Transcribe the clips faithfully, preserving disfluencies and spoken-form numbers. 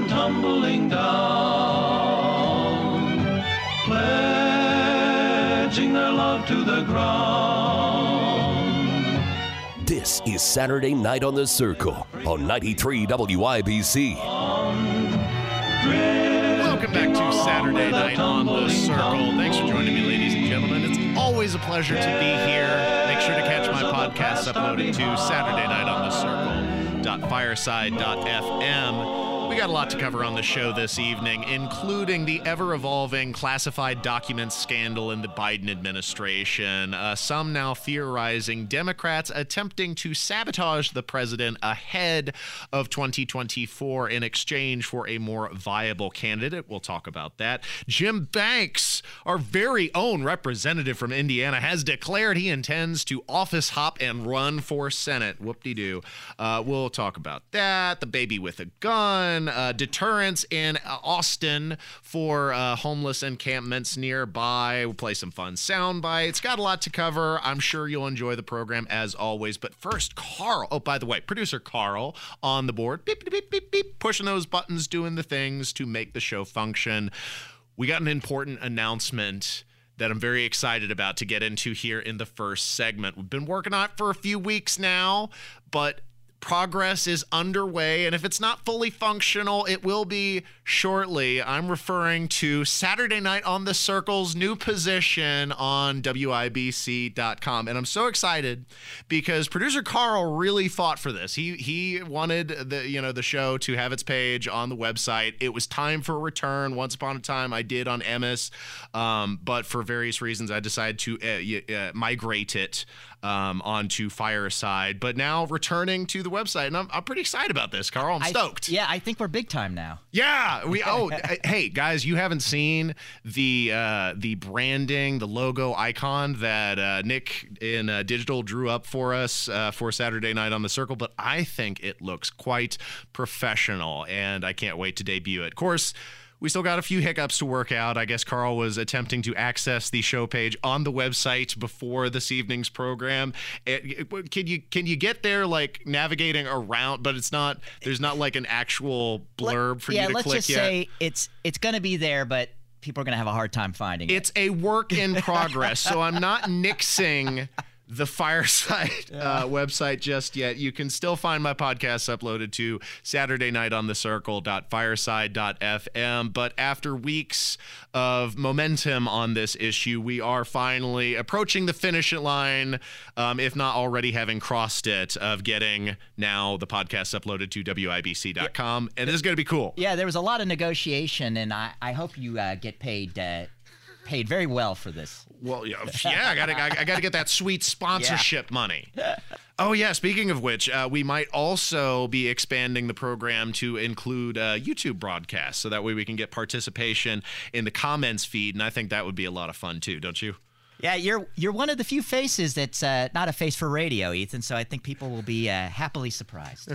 and tumbling down, pledging their love to the ground. This is Saturday Night on the Circle on ninety-three W I B C. Welcome back to Saturday Night on the Circle. Thanks for joining me, ladies and gentlemen. It's always a pleasure to be here. Make sure to catch my podcast uploaded to Saturday Night on the Circle. fireside dot f m. We got a lot to cover on the show this evening, including the ever-evolving classified documents scandal in the Biden administration. Uh, some now theorizing Democrats attempting to sabotage the president ahead of twenty twenty-four in exchange for a more viable candidate. We'll talk about that. Jim Banks, our very own representative from Indiana, has declared he intends to office hop and run for Senate. Whoop-de-doo. Uh, we'll talk about that. The baby with a gun. Uh, deterrence in Austin for uh, homeless encampments nearby. We'll play some fun sound bites. Got a lot to cover. I'm sure you'll enjoy the program as always. But first, Carl. Oh, by the way, producer Carl on the board. Beep, beep, beep, beep, beep. Pushing those buttons, doing the things to make the show function. We got an important announcement that I'm very excited about to get into here in the first segment. We've been working on it for a few weeks now, but progress is underway, and if it's not fully functional, it will be shortly. I'm referring to Saturday Night on the Circle's new position on W I B C dot com, and I'm so excited because producer Carl really fought for this. He he wanted the you know the show to have its page on the website. It was time for a return. Once upon a time, I did on M S, um, but for various reasons, I decided to uh, uh, migrate it um, onto Fireside. But now returning to the website, and I'm, I'm pretty excited about this, Carl. I'm I, stoked. Yeah, I think we're big time now. Yeah, we. Oh, hey guys, you haven't seen the uh, the branding, the logo icon that uh, Nick in uh, digital drew up for us uh, for Saturday Night on the Circle, but I think it looks quite professional, and I can't wait to debut it. Of course, we still got a few hiccups to work out. I guess Carl was attempting to access the show page on the website before this evening's program. It, it, can you can you get there, like, navigating around, but it's not, there's not like an actual blurb Let, for yeah, you to click yet? Yeah, let's just say it's, it's going to be there, but people are going to have a hard time finding it. It's a work in progress, so I'm not nixing the Fireside uh, website just yet. You can still find my podcasts uploaded to Saturday Night on the Circle dot fireside dot f m. But after weeks of momentum on this issue, we are finally approaching the finish line, um, if not already having crossed it, of getting now the podcasts uploaded to W I B C dot com. Yeah. And this is going to be cool. Yeah, there was a lot of negotiation, and I, I hope you uh, get paid uh, paid very well for this. Well, yeah, yeah, I gotta, I, I gotta get that sweet sponsorship yeah. money. Oh yeah, speaking of which, uh, we might also be expanding the program to include uh, YouTube broadcasts, so that way we can get participation in the comments feed, and I think that would be a lot of fun too, don't you? Yeah, you're you're one of the few faces that's uh, not a face for radio, Ethan, so I think people will be uh, happily surprised.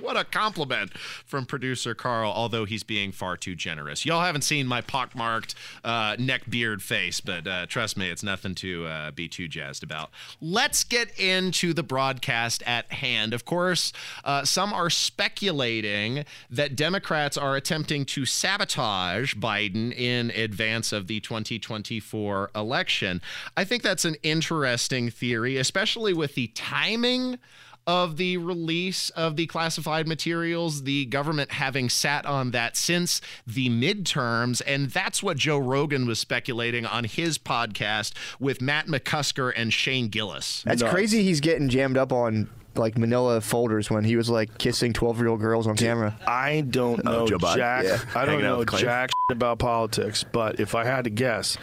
What a compliment from producer Carl, although he's being far too generous. Y'all haven't seen my pockmarked uh, neck beard face, but uh, trust me, it's nothing to uh, be too jazzed about. Let's get into the broadcast at hand. Of course, uh, some are speculating that Democrats are attempting to sabotage Biden in advance of the twenty twenty-four election. I think that's an interesting theory, especially with the timing of the release of the classified materials, the government having sat on that since the midterms. And that's what Joe Rogan was speculating on his podcast with Matt McCusker and Shane Gillis. That's Nuts. Crazy he's getting jammed up on, like, manila folders when he was, like, kissing twelve-year-old girls on camera. I don't know oh, jack. Yeah. I don't know jack about politics, but if I had to guess,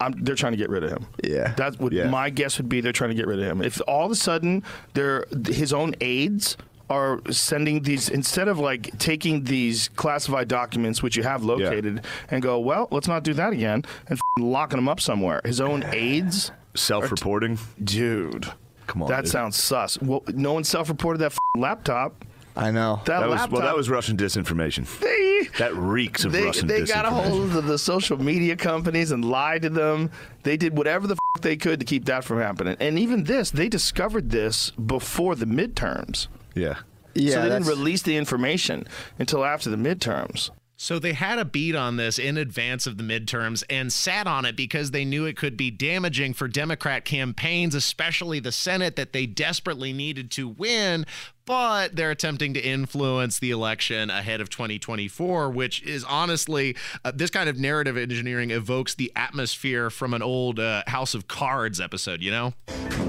I'm, they're trying to get rid of him. Yeah, that would yeah. my guess would be they're trying to get rid of him. If all of a sudden they're his own aides are sending these, instead of, like, taking these classified documents, which you have located, yeah. and go, well, let's not do that again, and f- locking them up somewhere. His own aides, self-reporting, t- dude. Come on, that dude. Sounds sus. Well, no one self-reported that f- laptop. I know. That, that was, well, that was Russian disinformation. They, that reeks of they, Russian they disinformation. They got a hold of the social media companies and lied to them. They did whatever the f*** they could to keep that from happening. And even this, they discovered this before the midterms. Yeah. Yeah, so they didn't release the information until after the midterms. So they had a beat on this in advance of the midterms and sat on it because they knew it could be damaging for Democrat campaigns, especially the Senate that they desperately needed to win. But they're attempting to influence the election ahead of twenty twenty-four, which is honestly, uh, this kind of narrative engineering evokes the atmosphere from an old uh, House of Cards episode, you know?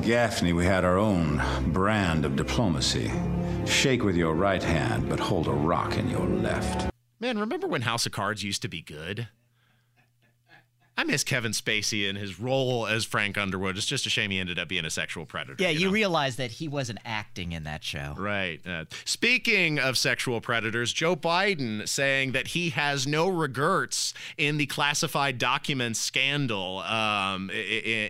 Gaffney, we had our own brand of diplomacy. Shake with your right hand, but hold a rock in your left. Man, remember when House of Cards used to be good? I miss Kevin Spacey and his role as Frank Underwood. It's just a shame he ended up being a sexual predator. Yeah, you, you know? Realize that he wasn't acting in that show. Right. Uh, speaking of sexual predators, Joe Biden saying that he has no regrets in the classified documents scandal um, in,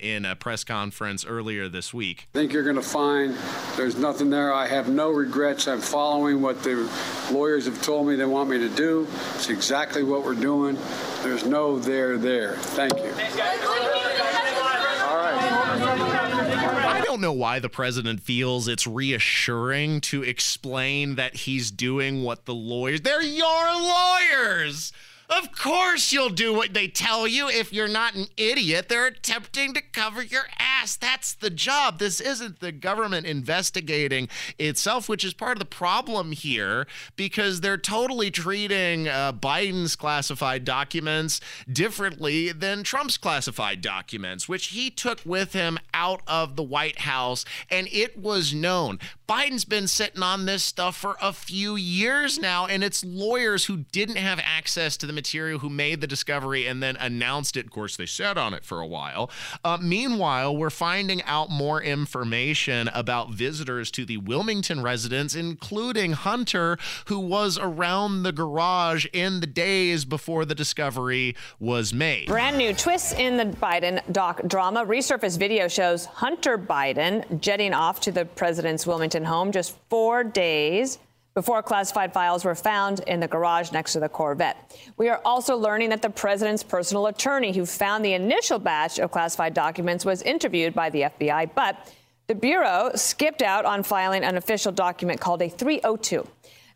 in a press conference earlier this week. I think you're going to find there's nothing there. I have no regrets. I'm following what the lawyers have told me they want me to do. It's exactly what we're doing. There's no there there. Thank you. I don't know why the president feels it's reassuring to explain that he's doing what the lawyers... They're your lawyers! Of course you'll do what they tell you if you're not an idiot. They're attempting to cover your ass. That's the job. This isn't the government investigating itself, which is part of the problem here, because they're totally treating uh, Biden's classified documents differently than Trump's classified documents, which he took with him out of the White House, and it was known. Biden's been sitting on this stuff for a few years now, and it's lawyers who didn't have access to the material who made the discovery and then announced it. Of course, they sat on it for a while. Uh, meanwhile, we're finding out more information about visitors to the Wilmington residence, including Hunter, who was around the garage in the days before the discovery was made. Brand new twists in the Biden doc drama. Resurfaced video shows Hunter Biden jetting off to the president's Wilmington home just four days before classified files were found in the garage next to the Corvette. We are also learning that the president's personal attorney who found the initial batch of classified documents was interviewed by the F B I, but the Bureau skipped out on filing an official document called a three oh two.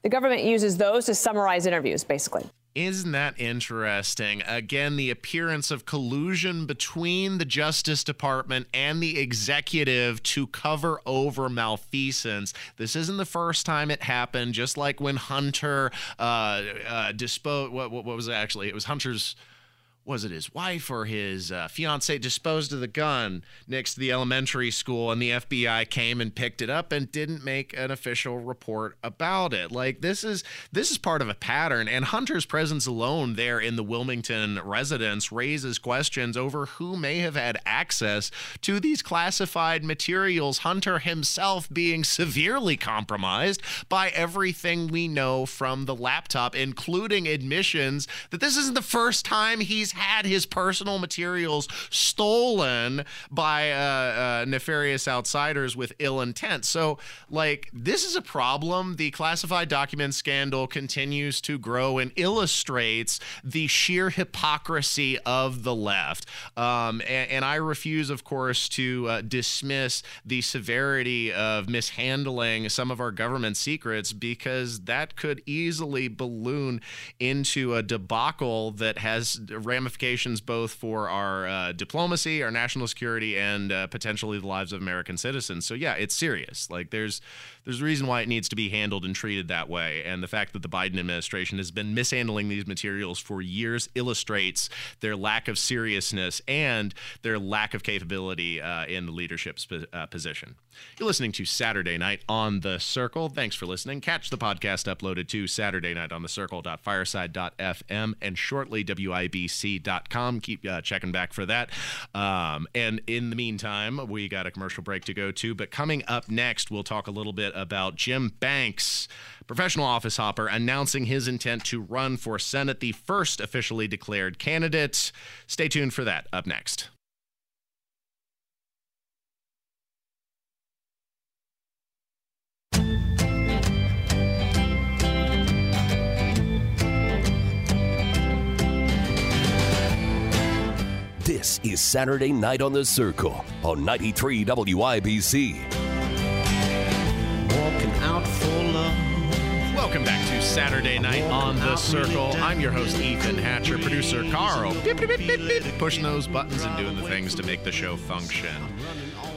The government uses those to summarize interviews, basically. Isn't that interesting? Again, the appearance of collusion between the Justice Department and the executive to cover over malfeasance. This isn't the first time it happened, just like when Hunter uh, uh, disposed, what, what was it actually? It was Hunter's... was it his wife or his uh, fiance disposed of the gun next to the elementary school, and the F B I came and picked it up and didn't make an official report about it. Like, this is this is part of a pattern, and Hunter's presence alone there in the Wilmington residence raises questions over who may have had access to these classified materials, Hunter himself being severely compromised by everything we know from the laptop, including admissions that this isn't the first time he's had his personal materials stolen by uh, uh, nefarious outsiders with ill intent. So, like, this is a problem. The classified document scandal continues to grow and illustrates the sheer hypocrisy of the left. Um, and, and I refuse, of course, to uh, dismiss the severity of mishandling some of our government secrets, because that could easily balloon into a debacle that has ramifications both for our uh, diplomacy, our national security, and uh, potentially the lives of American citizens. So yeah, it's serious. Like, there's there's a reason why it needs to be handled and treated that way. And the fact that the Biden administration has been mishandling these materials for years illustrates their lack of seriousness and their lack of capability uh, in the leadership sp- uh, position. You're listening to Saturday Night on the Circle. Thanks for listening. Catch the podcast uploaded to saturday night on the circle dot fireside dot f m and shortly W I B C dot com. Keep uh, checking back for that. Um, and in the meantime, we got a commercial break to go to. But coming up next, we'll talk a little bit about Jim Banks, professional office hopper, announcing his intent to run for Senate, the first officially declared candidate. Stay tuned for that up next. This is Saturday Night on the Circle on ninety-three W I B C. Walking out for love. Welcome back to Saturday Night on the Circle. I'm your host, Ethan Hatcher, producer Carl, beep, beep, beep, beep, beep, pushing those buttons and doing the things to make the show function.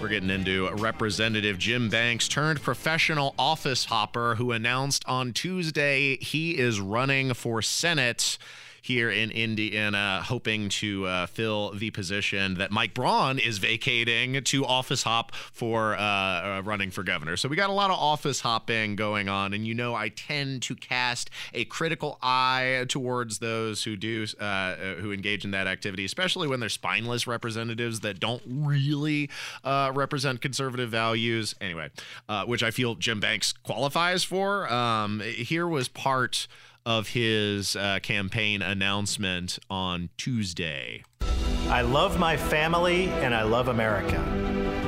We're getting into Representative Jim Banks turned professional office hopper who announced on Tuesday he is running for Senate here in Indiana, hoping to uh, fill the position that Mike Braun is vacating to office hop for uh, uh, running for governor. So we got a lot of office hopping going on, and you know I tend to cast a critical eye towards those who do uh, who engage in that activity, especially when they're spineless representatives that don't really uh, represent conservative values. Anyway, uh, which I feel Jim Banks qualifies for. Um, here was part of his uh, campaign announcement on Tuesday. I love my family and I love America.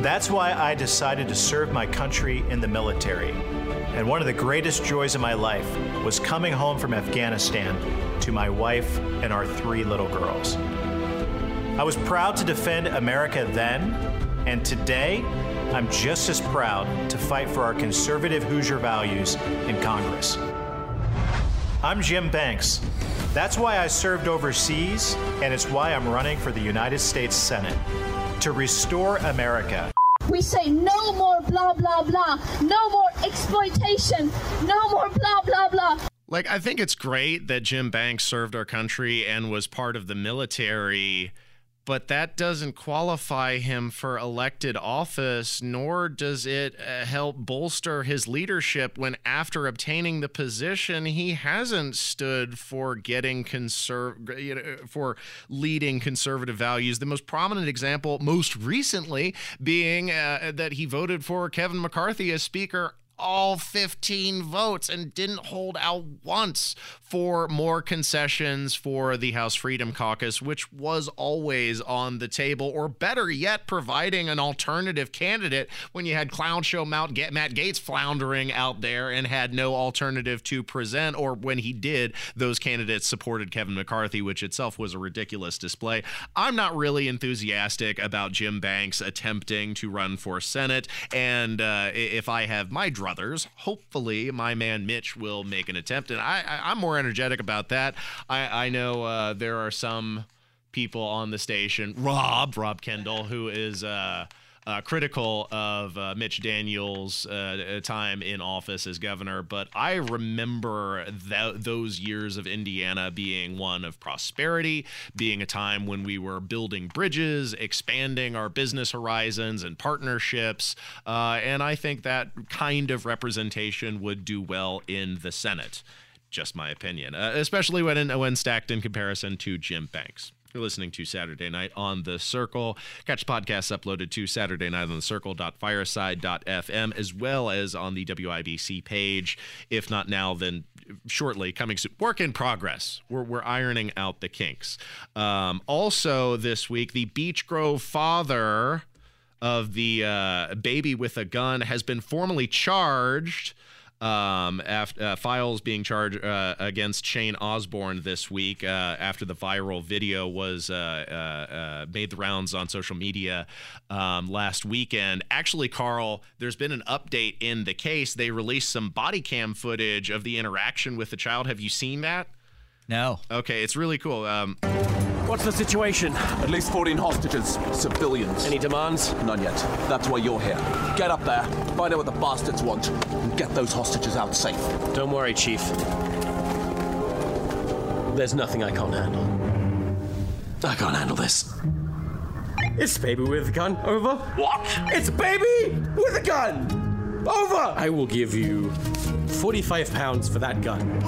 That's why I decided to serve my country in the military. And one of the greatest joys of my life was coming home from Afghanistan to my wife and our three little girls. I was proud to defend America then, and today I'm just as proud to fight for our conservative Hoosier values in Congress. I'm Jim Banks. That's why I served overseas, and it's why I'm running for the United States Senate, to restore America. We say no more blah, blah, blah, no more exploitation, no more blah, blah, blah. Like, I think it's great that Jim Banks served our country and was part of the military, but that doesn't qualify him for elected office, nor does it uh, help bolster his leadership when, after obtaining the position, he hasn't stood for getting conserv- you know, for leading conservative values. The most prominent example, most recently, being uh, that he voted for Kevin McCarthy as Speaker all fifteen votes and didn't hold out once for more concessions for the House Freedom Caucus, which was always on the table, or better yet, providing an alternative candidate when you had clown show Mount Ga- Matt Gaetz floundering out there and had no alternative to present, or when he did, those candidates supported Kevin McCarthy, which itself was a ridiculous display. I'm not really enthusiastic about Jim Banks attempting to run for Senate, and uh, if I have my drive others. Hopefully, my man Mitch will make an attempt, and I, I, I'm more energetic about that. I, I know uh, there are some people on the station, Rob, Rob Kendall, who is uh, uh, critical of uh, Mitch Daniels' uh, time in office as governor, but I remember th- those years of Indiana being one of prosperity, being a time when we were building bridges, expanding our business horizons and partnerships, uh, and I think that kind of representation would do well in the Senate. Just my opinion, uh, especially when, in, when stacked in comparison to Jim Banks. You're listening to Saturday Night on the Circle. Catch podcasts uploaded to saturday night on the circle dot fireside dot f m, as well as on the W I B C page. If not now, then shortly, coming soon. Work in progress. We're, we're ironing out the kinks. Um, also this week, the Beech Grove father of the uh, baby with a gun has been formally charged. Um, after, uh, files being charged uh, against Shane Osborne this week uh, after the viral video was uh, uh, uh, made the rounds on social media um, last weekend. Actually, Carl, there's been an update in the case. They released some body cam footage of the interaction with the child. Have you seen that? No. Okay, it's really cool. Um, What's the situation? At least fourteen hostages, civilians. Any demands? None yet. That's why you're here. Get up there, find out what the bastards want, and get those hostages out safe. Don't worry, Chief. There's nothing I can't handle. I can't handle this. It's baby with a gun, over. What? It's baby with a gun, over. I will give you forty-five pounds for that gun.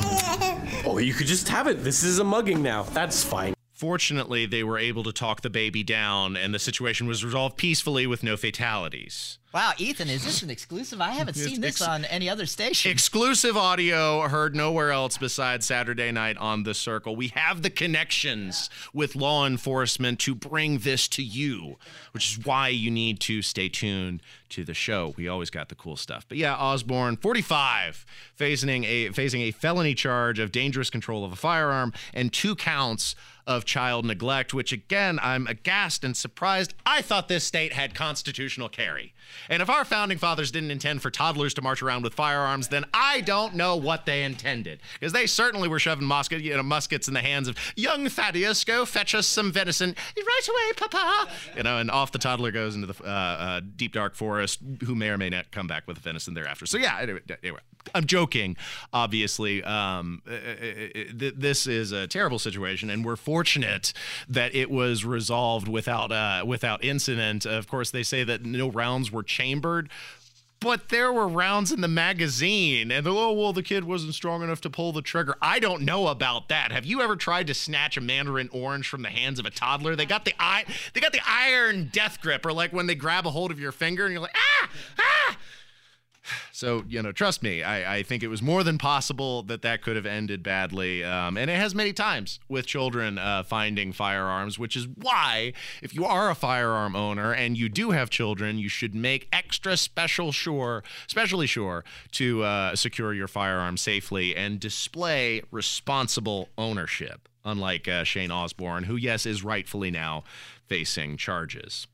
Oh, you could just have it. This is a mugging now. That's fine. Fortunately, they were able to talk the baby down, and the situation was resolved peacefully with no fatalities. Wow, Ethan, is this an exclusive? I haven't seen this ex- on any other station. Exclusive audio heard nowhere else besides Saturday Night on the Circle. We have the connections yeah. with law enforcement to bring this to you, which is why you need to stay tuned to the show. We always got the cool stuff. But yeah, Osborne, forty-five, facing a facing a felony charge of dangerous control of a firearm and two counts of child neglect, which again, I'm aghast and surprised. I thought this state had constitutional carry. And if our founding fathers didn't intend for toddlers to march around with firearms, then I don't know what they intended. Because they certainly were shoving musket, you know, muskets in the hands of young Thaddeus, go fetch us some venison. Right away, Papa. You know, and off the toddler goes into the uh, uh, deep dark forest, who may or may not come back with venison thereafter. So yeah, anyway, anyway I'm joking, obviously. Um, this is a terrible situation, and we're fortunate that it was resolved without uh, without incident. Of course, they say that no rounds were chambered, but there were rounds in the magazine, and oh, well, the kid wasn't strong enough to pull the trigger. I don't know about that. Have you ever tried to snatch a mandarin orange from the hands of a toddler? They got the i they got the iron death grip, or like when they grab a hold of your finger and you're like, ah, ah. So, you know, trust me, I, I think it was more than possible that that could have ended badly. Um, and it has many times with children uh, finding firearms, which is why if you are a firearm owner and you do have children, you should make extra special sure, especially sure to uh, secure your firearm safely and display responsible ownership, unlike uh, Shane Osborne, who, yes, is rightfully now facing charges.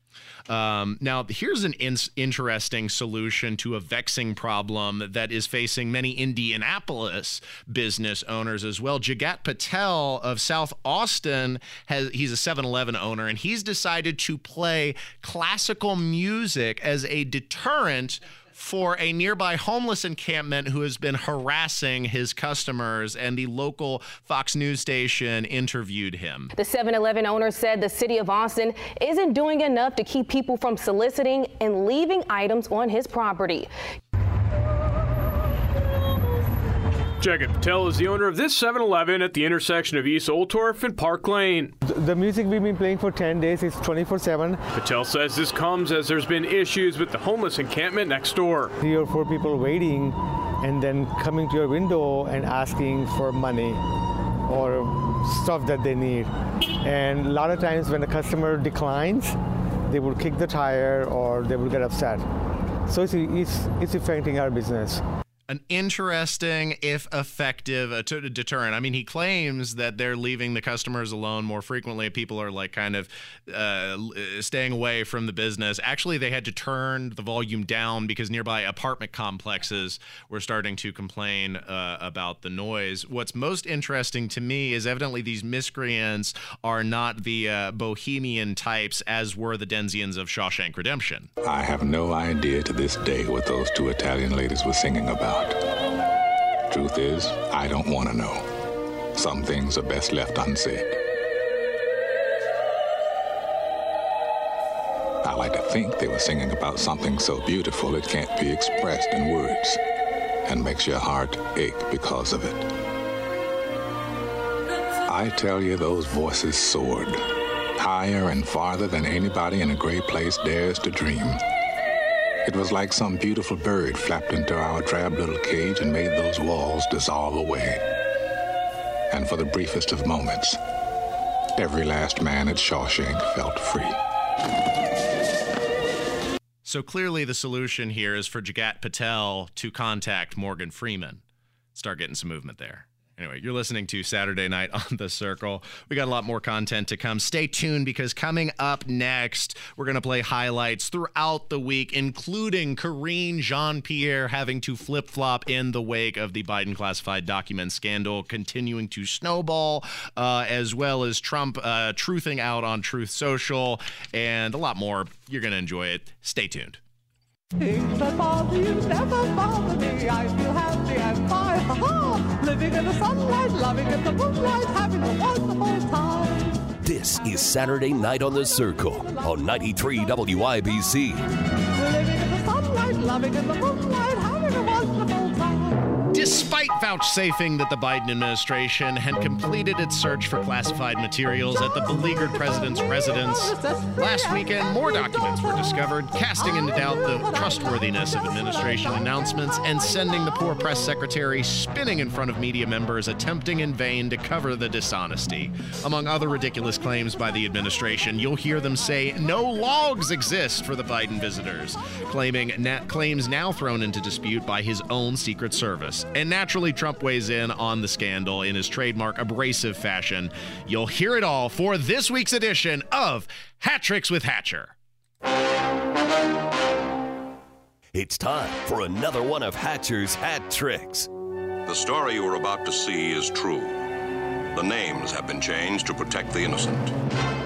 Um, now, here's an in interesting solution to a vexing problem that is facing many Indianapolis business owners as well. Jagat Patel of South Austin, has he's a seven eleven owner, and he's decided to play classical music as a deterrent for a nearby homeless encampment who has been harassing his customers, and the local Fox News station interviewed him. The seven eleven owner said the city of Austin isn't doing enough to keep people from soliciting and leaving items on his property. Jagat Patel is the owner of this seven eleven at the intersection of East Old Torf and Park Lane. The music we've been playing for ten days is twenty-four seven. Patel says this comes as there's been issues with the homeless encampment next door. Three or four people waiting and then coming to your window and asking for money or stuff that they need. And a lot of times when a customer declines, they will kick the tire or they will get upset. So it's, it's, it's affecting our business. An interesting, if effective, uh, deterrent. I mean, he claims that they're leaving the customers alone more frequently. People are like kind of uh, staying away from the business. Actually, they had to turn the volume down because nearby apartment complexes were starting to complain uh, about the noise. What's most interesting to me is evidently these miscreants are not the uh, bohemian types as were the denizens of Shawshank Redemption. I have no idea to this day what those two Italian ladies were singing about. Truth is, I don't want to know. Some things are best left unsaid. I like to think they were singing about something so beautiful it can't be expressed in words, and makes your heart ache because of it. I tell you, those voices soared, higher and farther than anybody in a great place dares to dream. It was like some beautiful bird flapped into our drab little cage and made those walls dissolve away. And for the briefest of moments, every last man at Shawshank felt free. So clearly the solution here is for Jagat Patel to contact Morgan Freeman. Start getting some movement there. Anyway, you're listening to Saturday Night on The Circle. We got a lot more content to come. Stay tuned, because coming up next, we're going to play highlights throughout the week, including Karine Jean-Pierre having to flip-flop in the wake of the Biden classified document scandal continuing to snowball, uh, as well as Trump uh, truthing out on Truth Social, and a lot more. You're going to enjoy it. Stay tuned. Things that bother you never bother me. I feel happy and fine. Ha ha! Living in the sunlight, loving in the moonlight, having a wonderful time. This is Saturday Night on the Circle on ninety-three W I B C. Living in the sunlight, loving in the moonlight, having a wonderful time. Despite vouchsafing that the Biden administration had completed its search for classified materials at the beleaguered president's residence, last weekend more documents were discovered, casting into doubt the trustworthiness of administration announcements and sending the poor press secretary spinning in front of media members attempting in vain to cover the dishonesty. Among other ridiculous claims by the administration, you'll hear them say no logs exist for the Biden visitors, claiming na- claims now thrown into dispute by his own Secret Service. And naturally, Trump weighs in on the scandal in his trademark abrasive fashion. You'll hear it all for this week's edition of Hat Tricks with Hatcher. It's time for another one of Hatcher's hat tricks. The story you are about to see is true. The names have been changed to protect the innocent.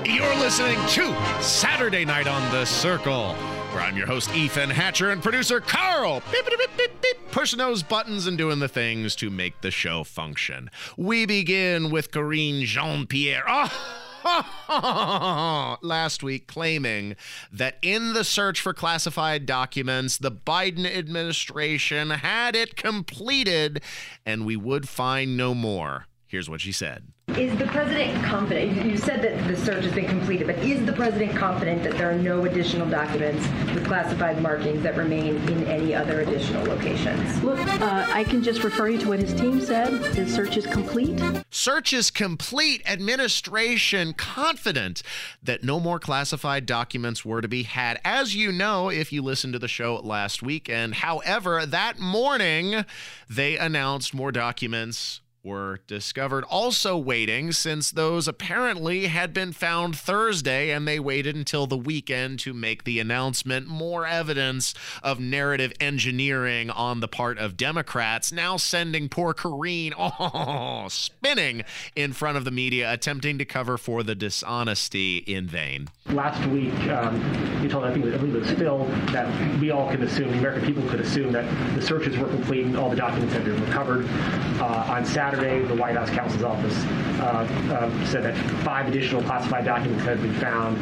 You're listening to Saturday Night on the Circle, where I'm your host, Ethan Hatcher, and producer Carl. Beep, beep, beep, beep, beep. Pushing those buttons and doing the things to make the show function. We begin with Karine Jean-Pierre. Oh! Last week, claiming that in the search for classified documents, the Biden administration had it completed and we would find no more. Here's what she said. Is the president confident? You said that the search has been completed, but is the president confident that there are no additional documents with classified markings that remain in any other additional locations? Look, uh, I can just refer you to what his team said. The search is complete. Search is complete. Administration confident that no more classified documents were to be had. As you know, if you listened to the show last weekend, however, that morning they announced more documents were discovered. Also waiting, since those apparently had been found Thursday and they waited until the weekend to make the announcement. More evidence of narrative engineering on the part of Democrats, now sending poor Karine oh, spinning in front of the media, attempting to cover for the dishonesty in vain. Last week, um, you told, I think, I believe it was Phil, that we all could assume, the American people could assume that the searches were complete and all the documents had been recovered. Uh, on Saturday, Saturday, the White House counsel's office uh, uh, said that five additional classified documents had been found.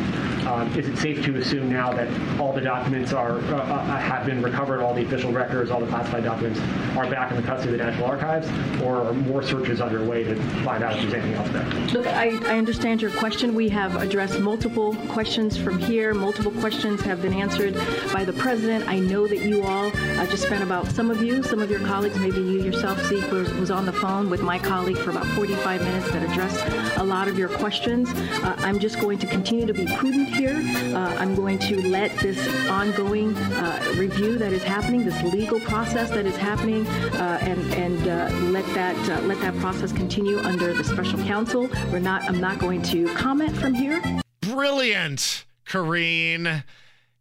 Um, is it safe to assume now that all the documents are uh, uh, have been recovered, all the official records, all the classified documents are back in the custody of the National Archives, or are more searches underway to find out if there's anything else there? Look, I, I understand your question. We have addressed multiple questions from here. Multiple questions have been answered by the president. I know that you all uh, just spent about, some of you, some of your colleagues, maybe you yourself, Zeke, was, was on the phone with my colleague for about forty-five minutes that addressed a lot of your questions. Uh, I'm just going to continue to be prudent here. Uh, I'm going to let this ongoing uh, review that is happening, this legal process that is happening, uh, and and uh, let that uh, let that process continue under the special counsel. We're not. I'm not going to comment from here. Brilliant, Karine.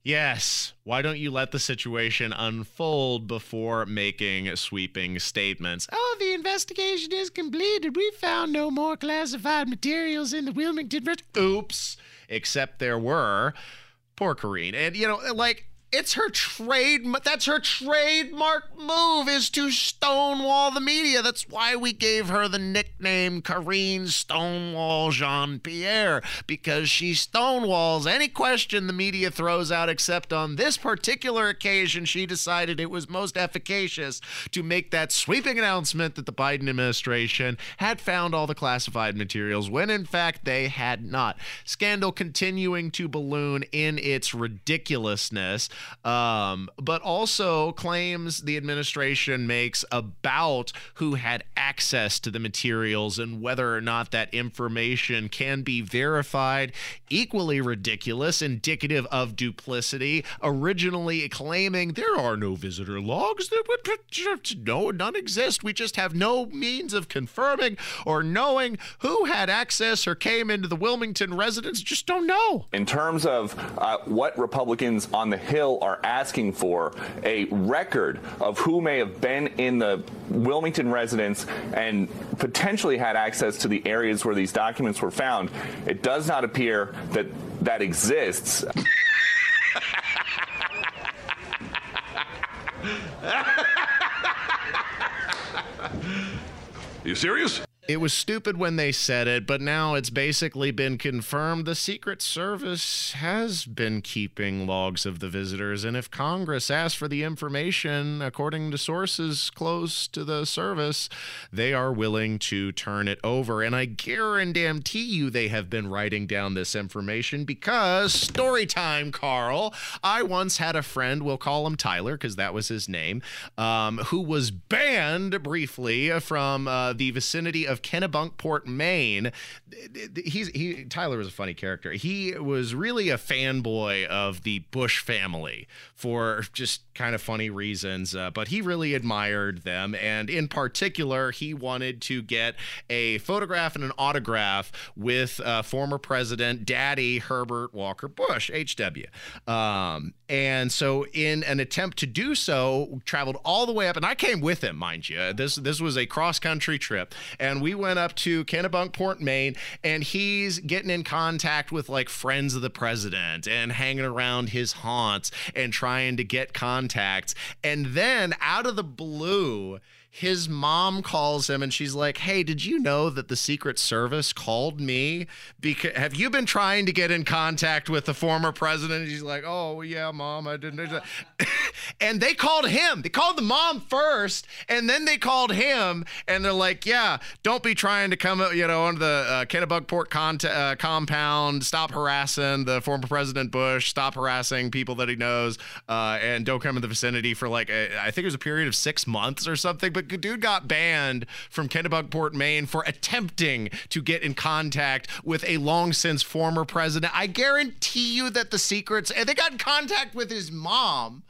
Yes. Why don't you let the situation unfold before making sweeping statements? Oh, the investigation is completed. We found no more classified materials in the Wilmington. Oops. Except there were. Poor Karine. And, you know, like, it's her trade. That's her trademark move, is to stonewall the media. That's why we gave her the nickname Karine Stonewall Jean-Pierre, because she stonewalls any question the media throws out, except on this particular occasion, she decided it was most efficacious to make that sweeping announcement that the Biden administration had found all the classified materials when, in fact, they had not. Scandal continuing to balloon in its ridiculousness. Um, but also claims the administration makes about who had access to the materials and whether or not that information can be verified. Equally ridiculous, indicative of duplicity, originally claiming there are no visitor logs. There would, no, none exist. We just have no means of confirming or knowing who had access or came into the Wilmington residence. Just don't know. In terms of uh, what Republicans on the Hill are asking for, a record of who may have been in the Wilmington residence and potentially had access to the areas where these documents were found. It does not appear that that exists. Are you serious? It was stupid when they said it, but now it's basically been confirmed the Secret Service has been keeping logs of the visitors, and if Congress asked for the information, according to sources close to the service, they are willing to turn it over. And I guarantee you they have been writing down this information, because story time, Carl. I once had a friend, we'll call him Tyler because that was his name, um, who was banned briefly from uh, the vicinity of of Kennebunkport, Maine. He's, he, Tyler was a funny character. He was really a fanboy of the Bush family for just kind of funny reasons, uh, but he really admired them. And in particular, he wanted to get a photograph and an autograph with uh, former President Daddy Herbert Walker Bush, H W. Um, and so in an attempt to do so, traveled all the way up, and I came with him, mind you. This, this was a cross-country trip, and we went up to Kennebunkport, Maine, and he's getting in contact with, like, friends of the president and hanging around his haunts and trying to get contacts. And then out of the blue, his mom calls him and she's like, hey, did you know that the Secret Service called me? Because have you been trying to get in contact with the former president? And she's like, oh, yeah, mom, I didn't. And they called him. They called the mom first, and then they called him. And they're like, yeah, don't be trying to come, you know, onto the uh, Kennebunkport con uh, compound. Stop harassing the former President Bush. Stop harassing people that he knows. Uh, and don't come in the vicinity for like, a, I think it was a period of six months or something. But dude got banned from Kennebunkport, Maine for attempting to get in contact with a long since former president. I guarantee you that the secrets, and they got in contact with his mom.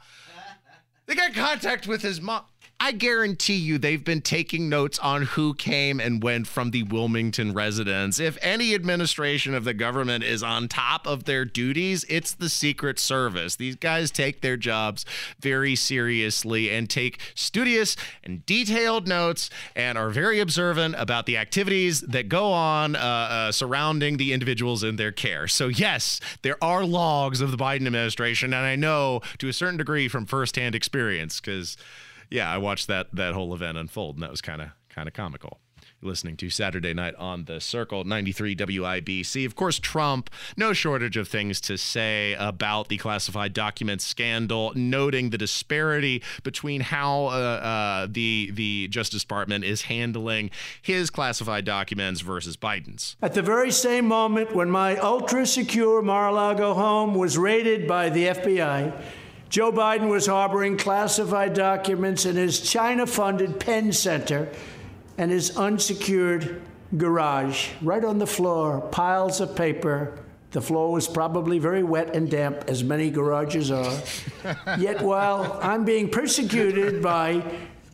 They got in contact with his mom. I guarantee you they've been taking notes on who came and went from the Wilmington residence. If any administration of the government is on top of their duties, it's the Secret Service. These guys take their jobs very seriously and take studious and detailed notes and are very observant about the activities that go on uh, uh, surrounding the individuals in their care. So yes, there are logs of the Biden administration, and I know to a certain degree from firsthand experience, because yeah, I watched that that whole event unfold, and that was kind of kind of comical. You're listening to Saturday Night on the Circle, ninety-three W I B C. Of course, Trump, no shortage of things to say about the classified documents scandal, noting the disparity between how uh, uh, the the Justice Department is handling his classified documents versus Biden's. At the very same moment when my ultra-secure Mar-a-Lago home was raided by the F B I, Joe Biden was harboring classified documents in his China-funded Penn Center and his unsecured garage. Right on the floor, piles of paper. The floor was probably very wet and damp, as many garages are. Yet while I'm being persecuted by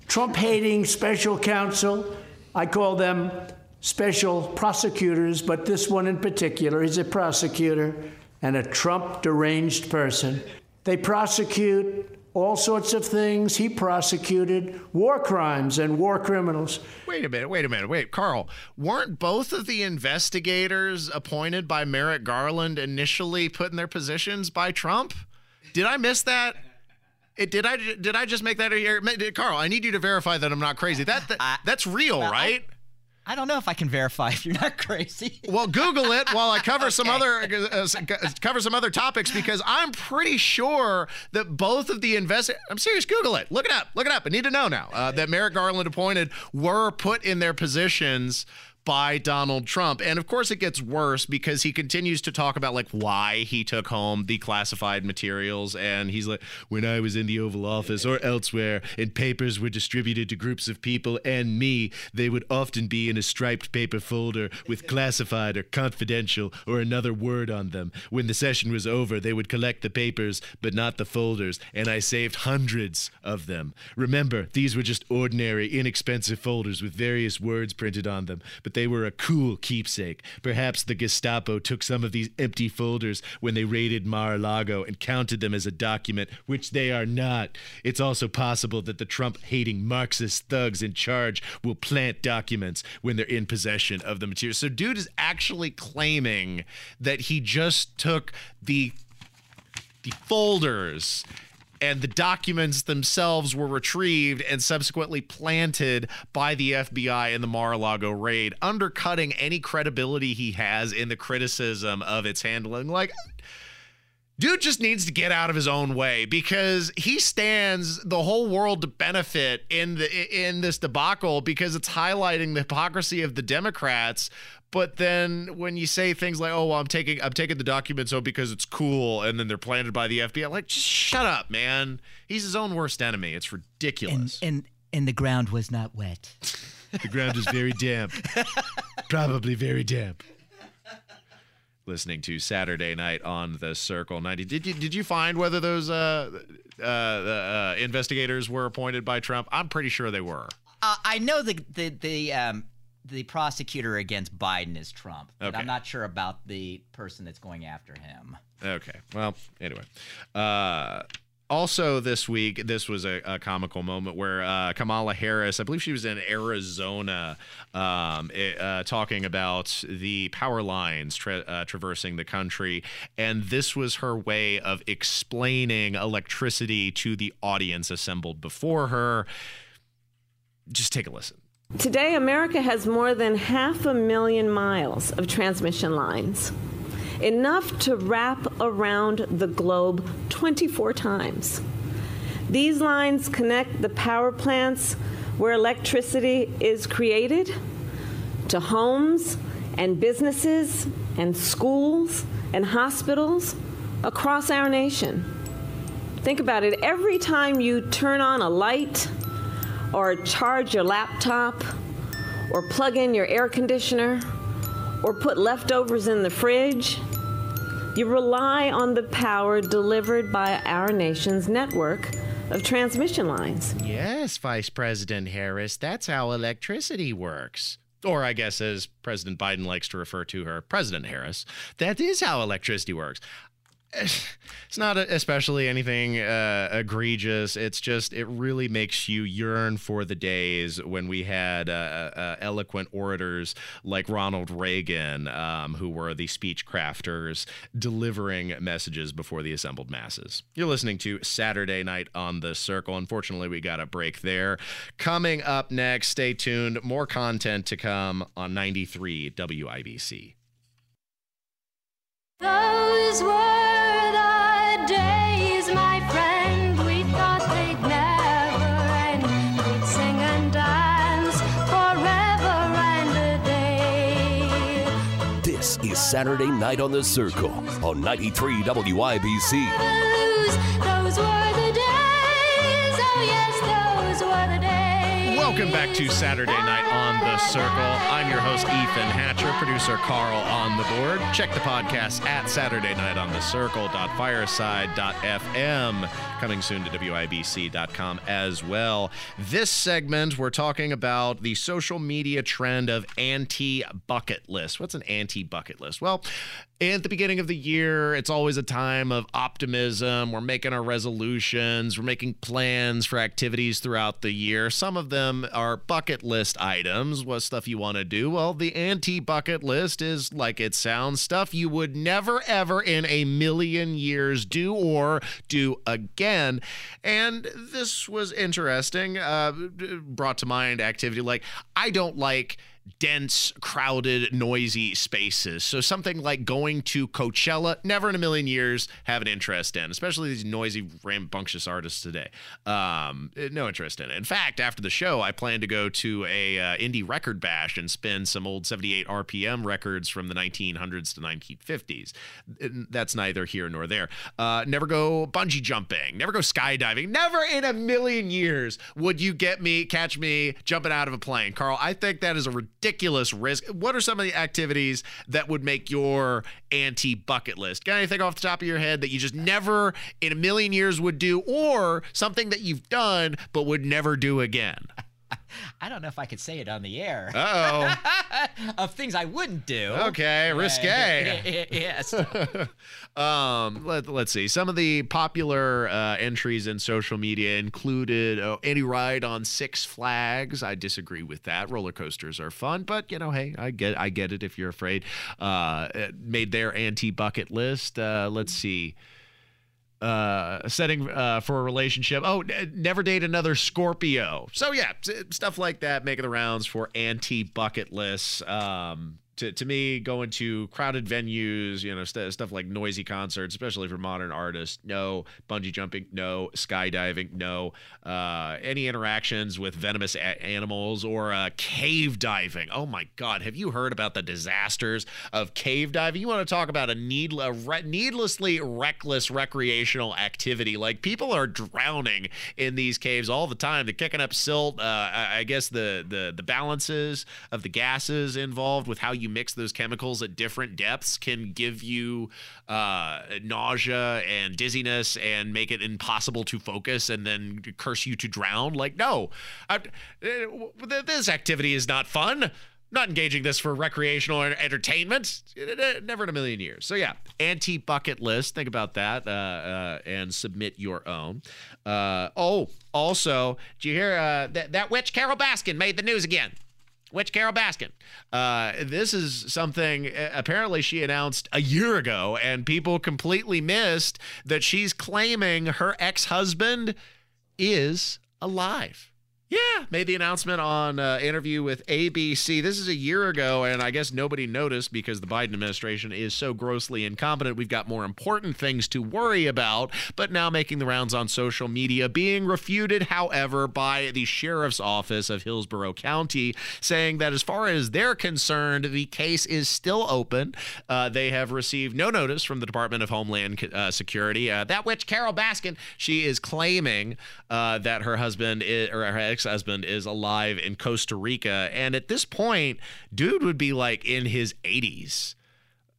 Trump-hating special counsel, I call them special prosecutors, but this one in particular is a prosecutor and a Trump-deranged person. They prosecute all sorts of things. He prosecuted war crimes and war criminals. Wait a minute, wait a minute, wait. Carl, weren't both of the investigators appointed by Merrick Garland initially put in their positions by Trump? Did I miss that? It, did I did I just make that here? Carl, I need you to verify that I'm not crazy. That, that I, That's real, well, right? I, I don't know if I can verify if you're not crazy. Well, Google it while I cover okay. some other uh, cover some other topics, because I'm pretty sure that both of the invest I'm serious. Google it. Look it up. Look it up. I need to know now uh, that Merrick Garland appointed were put in their positions by Donald Trump. And of course, it gets worse because he continues to talk about like why he took home the classified materials. And he's like, when I was in the Oval Office or elsewhere and papers were distributed to groups of people and me, they would often be in a striped paper folder with classified or confidential or another word on them. When the session was over, they would collect the papers, but not the folders. And I saved hundreds of them. Remember, these were just ordinary, inexpensive folders with various words printed on them. But they were a cool keepsake. Perhaps the Gestapo took some of these empty folders when they raided Mar-a-Lago and counted them as a document, which they are not. It's also possible that the Trump-hating Marxist thugs in charge will plant documents when they're in possession of the material. So dude is actually claiming that he just took the, the folders and the documents themselves were retrieved and subsequently planted by the F B I in the Mar-a-Lago raid, undercutting any credibility he has in the criticism of its handling. Like, dude just needs to get out of his own way, because he stands the whole world to benefit in the in this debacle, because it's highlighting the hypocrisy of the Democrats. But then when you say things like, oh, well, I'm taking I'm taking the documents home because it's cool, and then they're planted by the F B I, like, just shut up, man. He's his own worst enemy. It's ridiculous. And, and, and the ground was not wet. The ground is very damp. Probably very damp. Listening to Saturday Night on the Circle ninety. Did you did you find whether those uh, uh, uh, investigators were appointed by Trump? I'm pretty sure they were. Uh, I know the the the um, the prosecutor against Biden is Trump, but okay. I'm not sure about the person that's going after him. Okay. Well, anyway. Uh, Also this week, this was a, a comical moment where uh, Kamala Harris, I believe she was in Arizona, um, it, uh, talking about the power lines tra uh, traversing the country. And this was her way of explaining electricity to the audience assembled before her. Just take a listen. Today, America has more than half a million miles of transmission lines. Enough to wrap around the globe twenty-four times. These lines connect the power plants where electricity is created to homes and businesses and schools and hospitals across our nation. Think about it. Every time you turn on a light or charge your laptop or plug in your air conditioner or put leftovers in the fridge, you rely on the power delivered by our nation's network of transmission lines. Yes, Vice President Harris, that's how electricity works. Or I guess, as President Biden likes to refer to her, President Harris, that is how electricity works. It's not especially anything uh, egregious. It's just, it really makes you yearn for the days when we had uh, uh, eloquent orators like Ronald Reagan, um, who were the speech crafters, delivering messages before the assembled masses. You're listening to Saturday Night on the Circle. Unfortunately, we got a break there. Coming up next, stay tuned. More content to come on ninety-three W I B C. Those were days, my friend, we thought they'd never end. We'd sing and dance forever and a day. This is Saturday Night on the Circle on ninety-three W I B C. Those were the days, oh yes, those were the days. Welcome back to Saturday Night on the Circle. I'm your host, Ethan Hatcher, producer Carl on the board. Check the podcast at saturday night on the circle dot fireside dot f m. Coming soon to W I B C dot com as well. This segment, we're talking about the social media trend of anti-bucket list. What's an anti-bucket list? Well, at the beginning of the year, it's always a time of optimism. We're making our resolutions. We're making plans for activities throughout the year. Some of them are bucket list items, what stuff you want to do. Well, the anti-bucket list is, like it sounds, stuff you would never, ever in a million years do or do again. And this was interesting, uh, brought to mind activity like, I don't like dense, crowded, noisy spaces. So something like going to Coachella, never in a million years have an interest in, especially these noisy, rambunctious artists today. Um, no interest in it. In fact, after the show, I plan to go to a uh, indie record bash and spin some old seventy-eight R P M records from the nineteen hundreds to nineteen fifties. That's neither here nor there. Uh, never go bungee jumping, never go skydiving, never in a million years would you get me, catch me jumping out of a plane. Carl, I think that is a ridiculous Ridiculous risk. What are some of the activities that would make your anti-bucket list? Got anything off the top of your head that you just never in a million years would do, or something that you've done but would never do again? I don't know if I could say it on the air. Uh oh. Of things I wouldn't do. Okay, risque. Yes. um, let, let's see. Some of the popular uh, entries in social media included oh, any ride on Six Flags. I disagree with that. Roller coasters are fun, but you know, hey, I get, I get it if you're afraid. Uh, made their anti-bucket list. Uh, let's see. Uh, setting uh, for a relationship. Oh, never date another Scorpio. So yeah, stuff like that making the rounds for anti-bucket lists. Um, to, to me, going to crowded venues, you know, st stuff like noisy concerts, especially for modern artists, no. Bungee jumping, no. Skydiving, no. Uh, any interactions with venomous a animals or uh, cave diving. Oh, my God. Have you heard about the disasters of cave diving? You want to talk about a, need a re needlessly reckless recreational activity. Like, people are drowning in these caves all the time. They're kicking up silt. Uh, I, I guess the, the, the balances of the gases involved with how you mix those chemicals at different depths can give you uh, nausea and dizziness and make it impossible to focus and then curse you to drown. Like, no, I, this activity is not fun. I'm not engaging this for recreational entertainment. Never in a million years. So yeah, anti-bucket list. Think about that uh, uh, and submit your own. Uh, oh, also, did you hear uh, that, that witch Carol Baskin made the news again? Which Carol Baskin. Uh, this is something apparently she announced a year ago, and people completely missed that she's claiming her ex-husband is alive. Yeah, made the announcement on an interview with A B C. This is a year ago, and I guess nobody noticed because the Biden administration is so grossly incompetent. We've got more important things to worry about, but now making the rounds on social media, being refuted, however, by the sheriff's office of Hillsborough County, saying that as far as they're concerned, the case is still open. Uh, they have received no notice from the Department of Homeland uh, Security. Uh, that witch, Carol Baskin, she is claiming uh, that her husband is, or her ex husband is alive in Costa Rica, and at this point dude would be like in his eighties.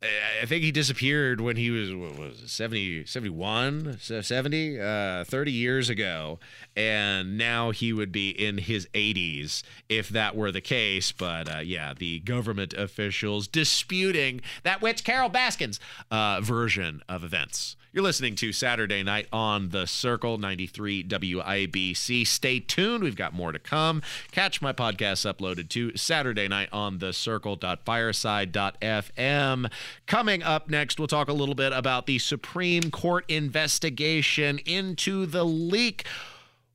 I think he disappeared when he was, what was it, seventy, seventy-one, seventy, uh, thirty years ago, and now he would be in his eighties if that were the case. But uh, yeah, the government officials disputing that witch Carol Baskin's uh, version of events. You're listening to Saturday Night on the Circle, ninety-three W I B C. Stay tuned. We've got more to come. Catch my podcast uploaded to Saturday Night on the Circle dot fireside dot F M. Coming up next, we'll talk a little bit about the Supreme Court investigation into the leak.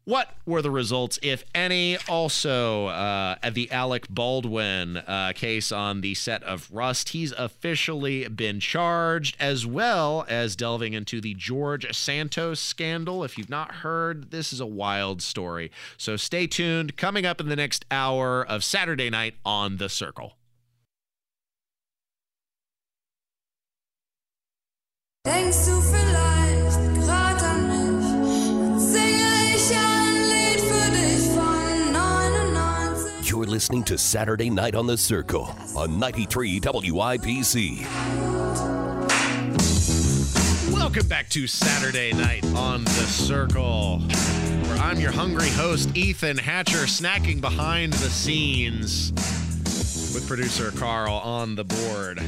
What were the results, if any? Also, uh, the Alec Baldwin uh, case on the set of Rust. He's officially been charged, as well as delving into the George Santos scandal. If you've not heard, this is a wild story. So stay tuned. Coming up in the next hour of Saturday Night on The Circle. Thanks to You're listening to Saturday Night on the Circle on ninety-three W I B C. Welcome back to Saturday Night on the Circle, where I'm your hungry host, Ethan Hatcher, snacking behind the scenes with producer Carl on the board.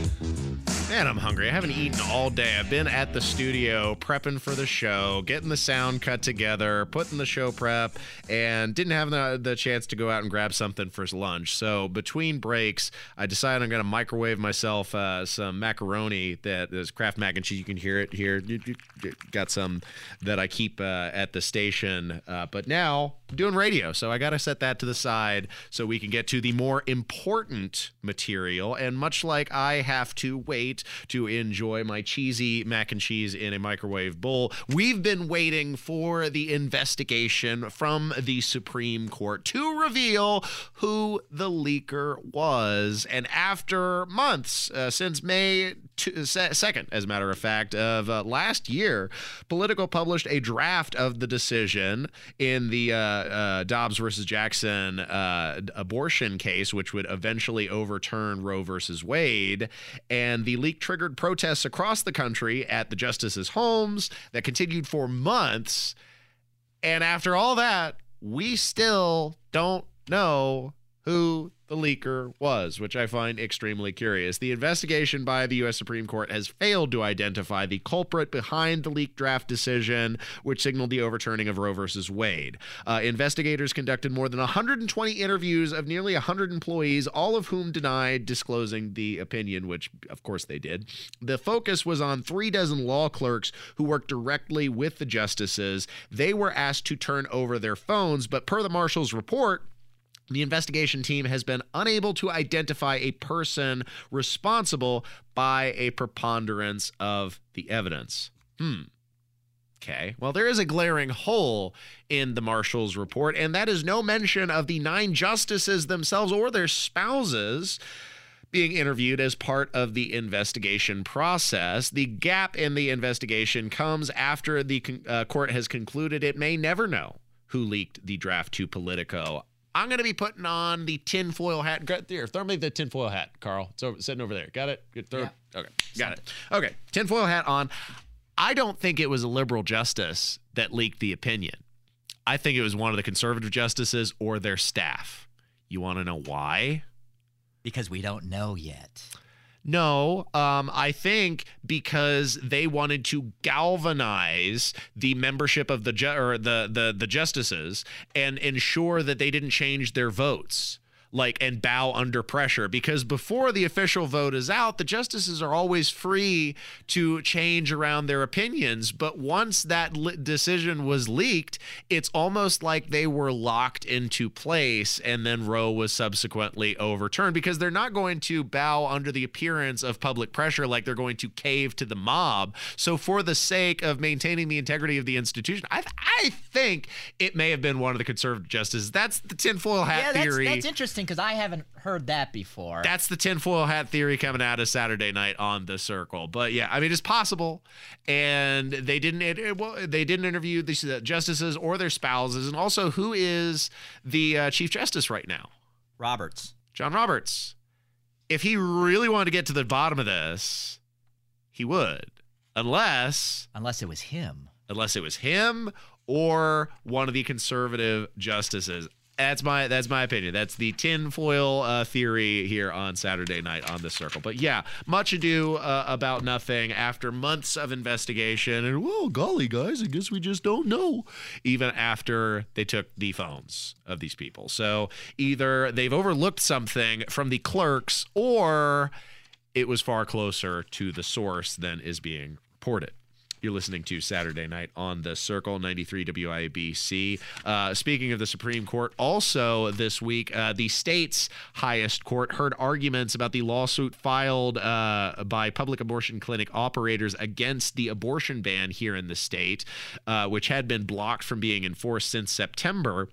Man, I'm hungry. I haven't eaten all day. I've been at the studio prepping for the show, getting the sound cut together, putting the show prep, and didn't have the, the chance to go out and grab something for lunch. So between breaks, I decided I'm going to microwave myself uh, some macaroni that is Kraft mac and cheese. You can hear it here. Got some that I keep uh, at the station. Uh, but now I'm doing radio, so I got to set that to the side so we can get to the more important material. And much like I have to wait to enjoy my cheesy mac and cheese in a microwave bowl, we've been waiting for the investigation from the Supreme Court to reveal who the leaker was. And after months, uh, since May second, as a matter of fact, of uh, last year, Politico published a draft of the decision in the uh, uh, Dobbs versus Jackson uh, abortion case, which would eventually overturn Roe versus Wade. And the leak triggered protests across the country at the justices' homes that continued for months. And after all that, we still don't know who the leaker was, which I find extremely curious. The investigation by the U S Supreme Court has failed to identify the culprit behind the leaked draft decision, which signaled the overturning of Roe versus Wade. Uh, investigators conducted more than one hundred twenty interviews of nearly one hundred employees, all of whom denied disclosing the opinion, which of course they did. The focus was on three dozen law clerks who worked directly with the justices. They were asked to turn over their phones, but per the marshal's report, The investigation team has been unable to identify a person responsible by a preponderance of the evidence. Hmm. Okay. Well, there is a glaring hole in the Marshal's report, and that is no mention of the nine justices themselves or their spouses being interviewed as part of the investigation process. The gap in the investigation comes after the uh, court has concluded it may never know who leaked the draft to Politico. I'm going to be putting on the tinfoil hat. Here, throw me the tinfoil hat, Carl. It's over, sitting over there. Got it? Good throw. Yeah. Okay. Got it. Okay. Tinfoil hat on. I don't think it was a liberal justice that leaked the opinion. I think it was one of the conservative justices or their staff. You want to know why? Because we don't know yet. No, um, I think because they wanted to galvanize the membership of the ju or the, the the justices and ensure that they didn't change their votes, like, and bow under pressure. Because before the official vote is out, the justices are always free to change around their opinions. But once that decision was leaked, it's almost like they were locked into place, and then Roe was subsequently overturned, because they're not going to bow under the appearance of public pressure like they're going to cave to the mob. So for the sake of maintaining the integrity of the institution, I, th I think it may have been one of the conservative justices. That's the tinfoil hat yeah, theory. That's, that's interesting, because I haven't heard that before. That's the tinfoil hat theory coming out of Saturday Night on the Circle. But yeah, I mean, it's possible. And they didn't it, it, well, they didn't interview the justices or their spouses. And also, who is the uh, Chief Justice right now? Roberts. John Roberts. If he really wanted to get to the bottom of this, he would. Unless... Unless it was him. Unless it was him or one of the conservative justices. That's my that's my opinion. That's the tinfoil uh, theory here on Saturday Night on the Circle. But yeah, much ado uh, about nothing after months of investigation. And, well, golly, guys, I guess we just don't know, even after they took the phones of these people. So either they've overlooked something from the clerks, or it was far closer to the source than is being reported. You're listening to Saturday Night on the Circle, ninety-three W I B C. Uh, speaking of the Supreme Court, also this week, uh, the state's highest court heard arguments about the lawsuit filed uh, by public abortion clinic operators against the abortion ban here in the state, uh, which had been blocked from being enforced since September.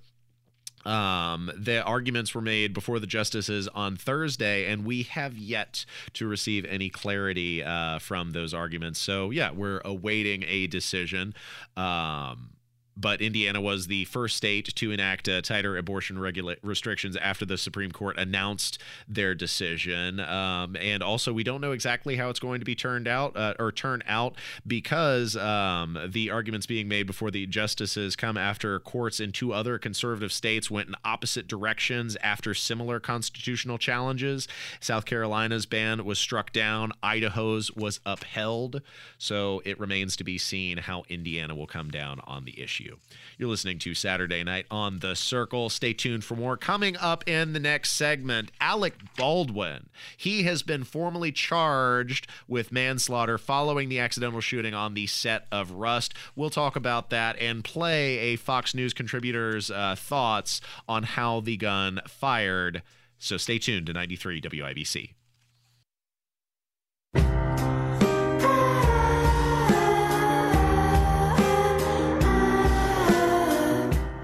Um, the arguments were made before the justices on Thursday, and we have yet to receive any clarity uh, from those arguments. So, yeah, we're awaiting a decision. Um, but Indiana was the first state to enact uh, tighter abortion regula restrictions after the Supreme Court announced their decision. Um, and also, we don't know exactly how it's going to be turned out uh, or turn out, because um, the arguments being made before the justices come after courts in two other conservative states went in opposite directions after similar constitutional challenges. South Carolina's ban was struck down. Idaho's was upheld. So it remains to be seen how Indiana will come down on the issue. You. You're listening to Saturday Night on the Circle. Stay tuned for more. Coming up in the next segment, Alec Baldwin. He has been formally charged with manslaughter following the accidental shooting on the set of Rust. We'll talk about that and play a Fox News contributor's uh, thoughts on how the gun fired. So stay tuned to ninety-three W I B C.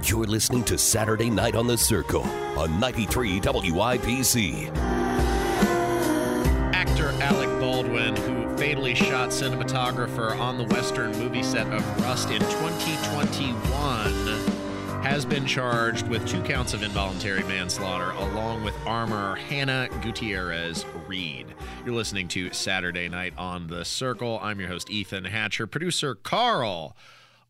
You're listening to Saturday Night on the Circle on ninety-three W I B C. Actor Alec Baldwin, who fatally shot cinematographer on the Western movie set of Rust in twenty twenty-one, has been charged with two counts of involuntary manslaughter, along with armorer Hannah Gutierrez Reed. You're listening to Saturday Night on the Circle. I'm your host, Ethan Hatcher. Producer Carl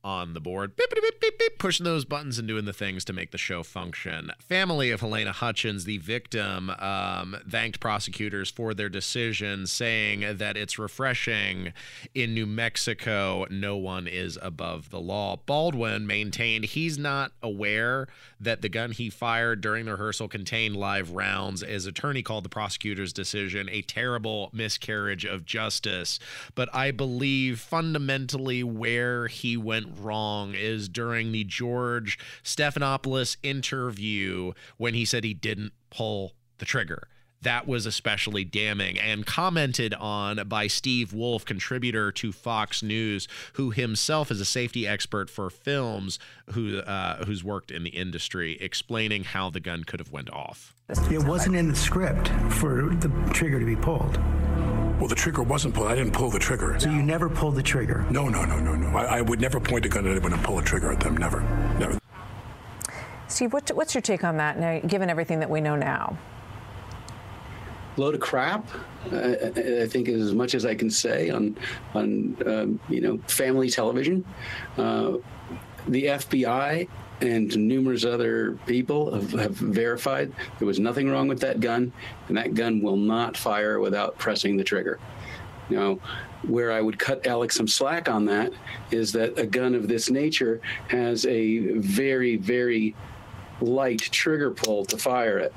on the board, beep, beep, beep, beep, pushing those buttons and doing the things to make the show function. Family of Halyna Hutchins, the victim, um, thanked prosecutors for their decision, saying that it's refreshing. In New Mexico, no one is above the law. Baldwin maintained he's not aware that the gun he fired during the rehearsal contained live rounds. His attorney called the prosecutor's decision a terrible miscarriage of justice. But I believe fundamentally where he went wrong is during the George Stephanopoulos interview when he said he didn't pull the trigger. That was especially damning and commented on by Steve Wolf, contributor to Fox News, who himself is a safety expert for films who uh, who's worked in the industry, explaining how the gun could have went off. It wasn't in the script for the trigger to be pulled. Well, the trigger wasn't pulled. I didn't pull the trigger. So you never pulled the trigger? No, no, no, no, no. I, I would never point a gun at anyone and pull a trigger at them. Never, never. Steve, what, what's your take on that now, given everything that we know now? Load of crap, I, I think, is as much as I can say on, on um, you know, family television. Uh, the F B I and numerous other people have, have verified there was nothing wrong with that gun, and that gun will not fire without pressing the trigger. Now, where I would cut Alec some slack on that is that a gun of this nature has a very, very light trigger pull to fire it.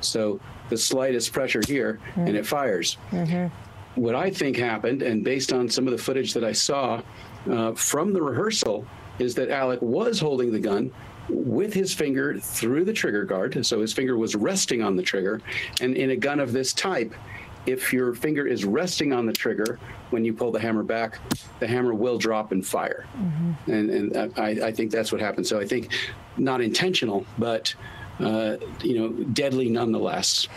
So the slightest pressure here, mm. and it fires. Mm-hmm. What I think happened, and based on some of the footage that I saw uh, from the rehearsal, is that Alec was holding the gun with his finger through the trigger guard, so his finger was resting on the trigger. And in a gun of this type, if your finger is resting on the trigger, when you pull the hammer back, the hammer will drop and fire. Mm-hmm. And, and I, I think that's what happened. So I think not intentional, but Uh, you know, deadly nonetheless.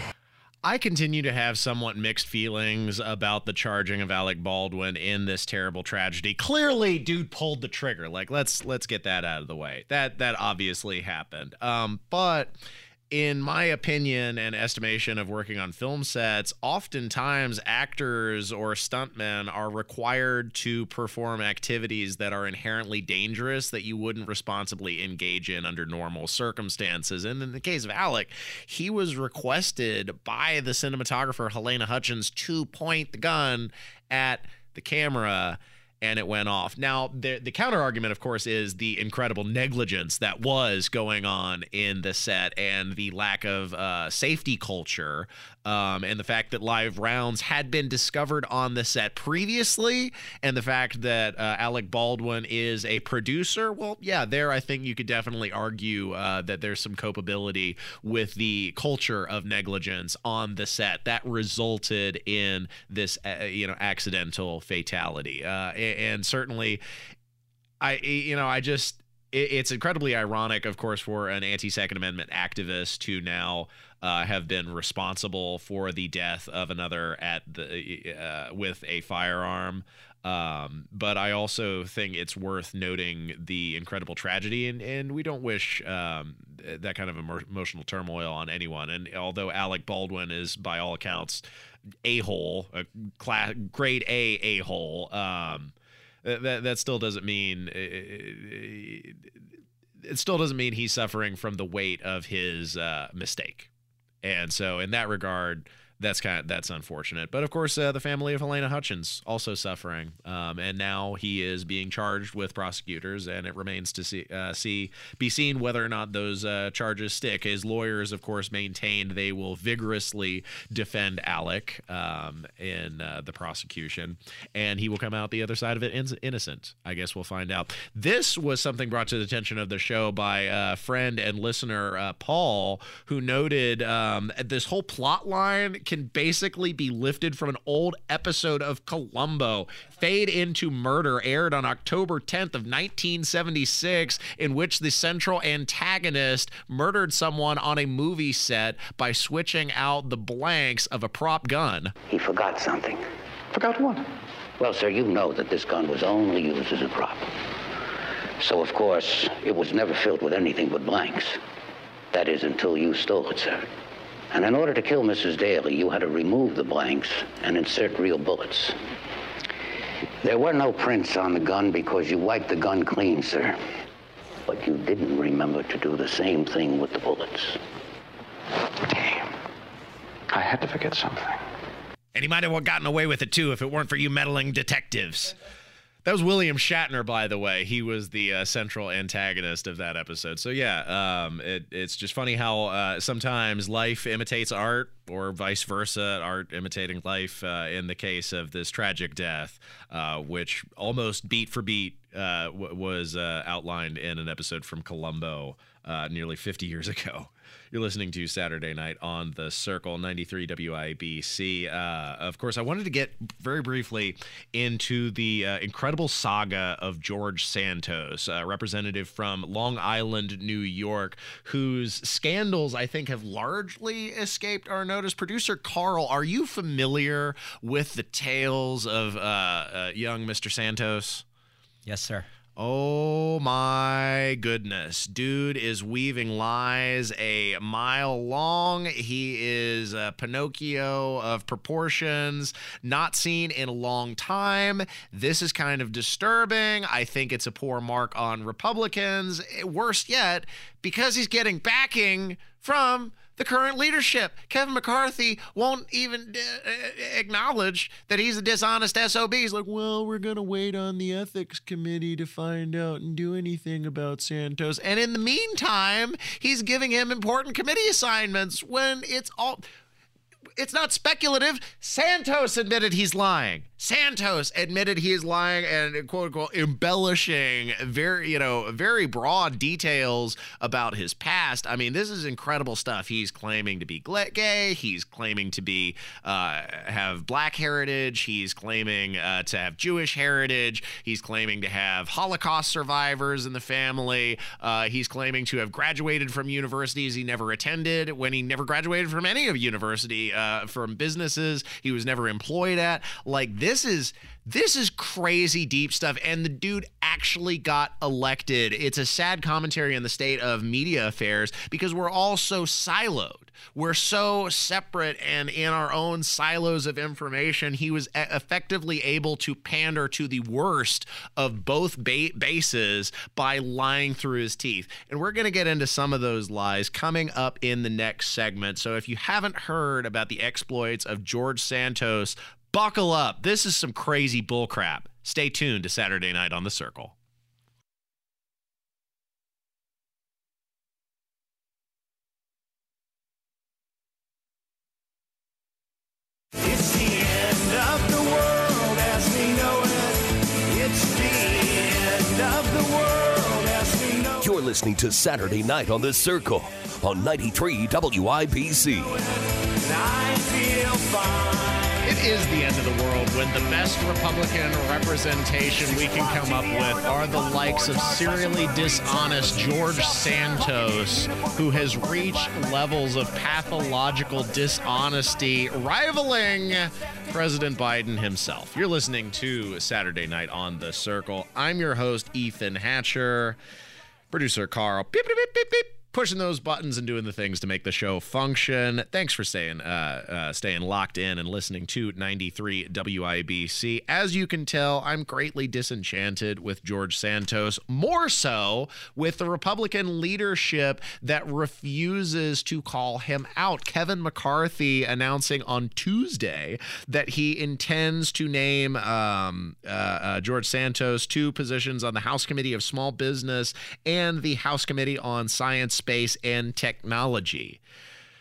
I continue to have somewhat mixed feelings about the charging of Alec Baldwin in this terrible tragedy. Clearly, dude pulled the trigger. Like, let's let's get that out of the way. That that obviously happened. Um, but in my opinion and estimation of working on film sets, oftentimes actors or stuntmen are required to perform activities that are inherently dangerous that you wouldn't responsibly engage in under normal circumstances. And in the case of Alec, he was requested by the cinematographer Halyna Hutchins to point the gun at the camera, and it went off. Now, the, the counter argument, of course, is the incredible negligence that was going on in the set and the lack of uh, safety culture um, and the fact that live rounds had been discovered on the set previously, and the fact that uh, Alec Baldwin is a producer. Well, yeah, there I think you could definitely argue uh, that there's some culpability with the culture of negligence on the set that resulted in this, uh, you know, accidental fatality. Uh, and And certainly, I, you know, I just, it's incredibly ironic, of course, for an anti-Second Amendment activist to now uh, have been responsible for the death of another at the uh, with a firearm. Um, but I also think it's worth noting the incredible tragedy, and, and we don't wish um, that kind of emotional turmoil on anyone. And although Alec Baldwin is, by all accounts, a-hole, a class, grade A a-hole, um, that, that still doesn't mean it, it still doesn't mean he's suffering from the weight of his uh, mistake. And so in that regard, That's kind of, that's unfortunate. But of course, uh, the family of Halyna Hutchins also suffering, um, and now he is being charged with prosecutors, and it remains to see uh, see be seen whether or not those uh, charges stick. His lawyers, of course, maintained they will vigorously defend Alec um, in uh, the prosecution, and he will come out the other side of it in- innocent. I guess we'll find out. This was something brought to the attention of the show by a friend and listener, uh, Paul, who noted um, this whole plot line can basically be lifted from an old episode of Columbo. Fade into Murder aired on October tenth of nineteen seventy-six, in which the central antagonist murdered someone on a movie set by switching out the blanks of a prop gun. He forgot something. Forgot what? Well, sir, you know that this gun was only used as a prop. So, of course, it was never filled with anything but blanks. That is, until you stole it, sir. And in order to kill Missus Daly, you had to remove the blanks and insert real bullets. There were no prints on the gun because you wiped the gun clean, sir. But you didn't remember to do the same thing with the bullets. Damn. I had to forget something. And he might have gotten away with it, too, if it weren't for you meddling detectives. That was William Shatner, by the way. He was the uh, central antagonist of that episode. So, yeah, um, it, it's just funny how uh, sometimes life imitates art, or vice versa, art imitating life, uh, in the case of this tragic death, uh, which almost beat for beat uh, w was uh, outlined in an episode from Columbo uh, nearly fifty years ago. You're listening to Saturday Night on the Circle, ninety-three W I B C. Uh, of course, I wanted to get very briefly into the uh, incredible saga of George Santos, a representative from Long Island, New York, whose scandals, I think, have largely escaped our notice. Producer Carl, are you familiar with the tales of uh, uh, young Mister Santos? Yes, sir. Oh my goodness. Dude is weaving lies a mile long. He is a Pinocchio of proportions, not seen in a long time. This is kind of disturbing. I think it's a poor mark on Republicans. Worse yet, because he's getting backing from the current leadership. Kevin McCarthy won't even uh, acknowledge that he's a dishonest S O B. He's like, well, we're going to wait on the ethics committee to find out and do anything about Santos. And in the meantime, he's giving him important committee assignments when it's all... It's not speculative. Santos admitted he's lying. Santos admitted he is lying and, quote unquote, embellishing very, you know, very broad details about his past. I mean, this is incredible stuff. He's claiming to be gay. He's claiming to be uh, have black heritage. He's claiming uh, to have Jewish heritage. He's claiming to have Holocaust survivors in the family. Uh, he's claiming to have graduated from universities he never attended when he never graduated from any of university. Uh, Uh, from businesses he was never employed at. Like, this is this is crazy deep stuff, and the dude actually got elected. It's a sad commentary on the state of media affairs, because we're all so siloed. We're so separate and in our own silos of information. He was effectively able to pander to the worst of both ba bases by lying through his teeth. And we're going to get into some of those lies coming up in the next segment. So if you haven't heard about the exploits of George Santos, buckle up. This is some crazy bullcrap. Stay tuned to Saturday Night on the Circle. It's the end of the world as we know it. It's the end of the world as we know it. You're listening to Saturday Night on the Circle on ninety-three W I B C. I feel fine. It is the end of the world when the best Republican representation we can come up with are the likes of serially dishonest George Santos, who has reached levels of pathological dishonesty rivaling President Biden himself. You're listening to Saturday Night on the Circle. I'm your host, Ethan Hatcher. Producer Carl, beep, beep, beep, beep, beep, pushing those buttons and doing the things to make the show function. Thanks for staying, uh, uh, staying locked in and listening to ninety-three W I B C. As you can tell, I'm greatly disenchanted with George Santos, more so with the Republican leadership that refuses to call him out. Kevin McCarthy announcing on Tuesday that he intends to name um, uh, uh, George Santos two positions on the House Committee of Small Business and the House Committee on Science, Space, and Technology.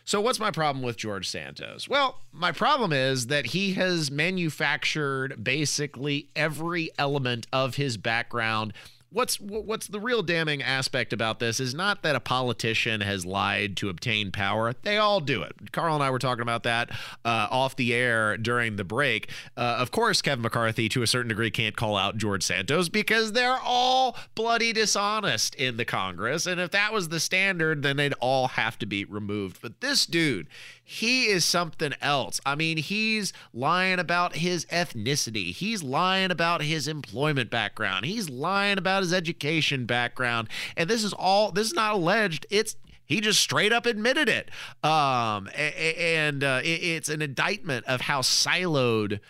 So what's my problem with George Santos? Well, my problem is that he has manufactured basically every element of his background. What's what's the real damning aspect about this is not that a politician has lied to obtain power. They all do it. Carl and I were talking about that uh, off the air during the break. Uh, of course, Kevin McCarthy, to a certain degree, can't call out George Santos because they're all bloody dishonest in the Congress. And if that was the standard, then they'd all have to be removed. But this dude, he is something else. I mean, he's lying about his ethnicity. He's lying about his employment background. He's lying about his education background, and this is all this is not alleged. It's he just straight up admitted it, um and uh, it's an indictment of how siloed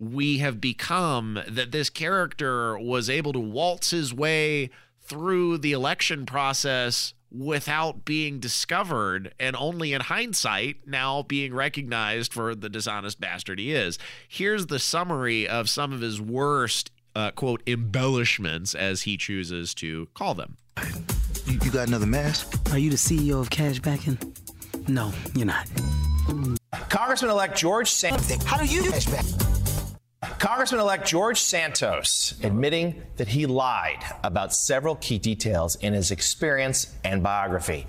we have become that this character was able to waltz his way through the election process without being discovered, and only in hindsight now being recognized for the dishonest bastard he is. Here's the summary of some of his worst uh, quote, embellishments, as he chooses to call them. You got another mask? Are you the C E O of Cashbackin'? No, you're not. Congressman-elect George Santos. How do you do cashback? Congressman-elect George Santos admitting that he lied about several key details in his experience and biography.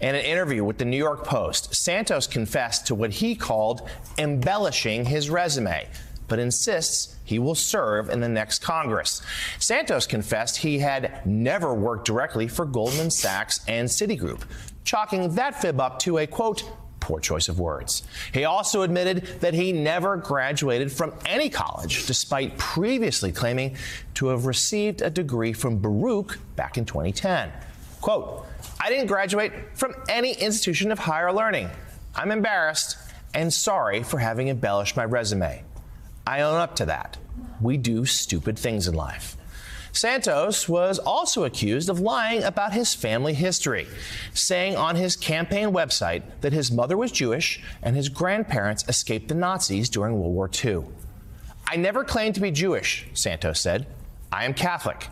In an interview with the New York Post, Santos confessed to what he called embellishing his resume, but insists he will serve in the next Congress. Santos confessed he had never worked directly for Goldman Sachs and Citigroup, chalking that fib up to a, quote, poor choice of words. He also admitted that he never graduated from any college, despite previously claiming to have received a degree from Baruch back in twenty ten. Quote, I didn't graduate from any institution of higher learning. I'm embarrassed and sorry for having embellished my resume. I own up to that. We do stupid things in life. Santos was also accused of lying about his family history, saying on his campaign website that his mother was Jewish and his grandparents escaped the Nazis during World War Two. I never claimed to be Jewish, Santos said. I am Catholic.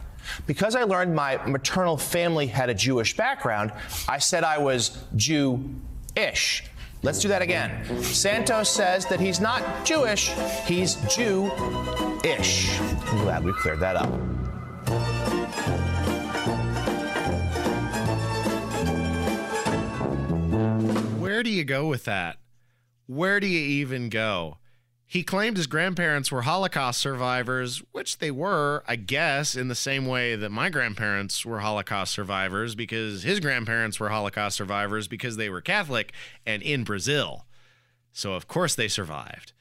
Because I learned my maternal family had a Jewish background, I said I was Jew-ish. Let's do that again. Santos says that he's not Jewish, he's Jew-ish. I'm glad we cleared that up. Where do you go with that? Where do you even go? He claimed his grandparents were Holocaust survivors, which they were, I guess, in the same way that my grandparents were Holocaust survivors, because his grandparents were Holocaust survivors because they were Catholic and in Brazil. So, of course, they survived.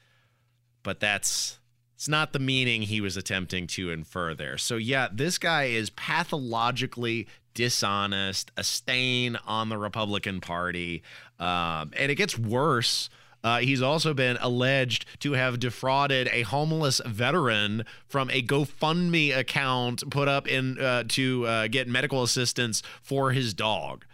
But that's... it's not the meaning he was attempting to infer there. So, yeah, this guy is pathologically dishonest, a stain on the Republican Party. Um, and it gets worse. Uh, he's also been alleged to have defrauded a homeless veteran from a GoFundMe account put up in uh, to uh, get medical assistance for his dog.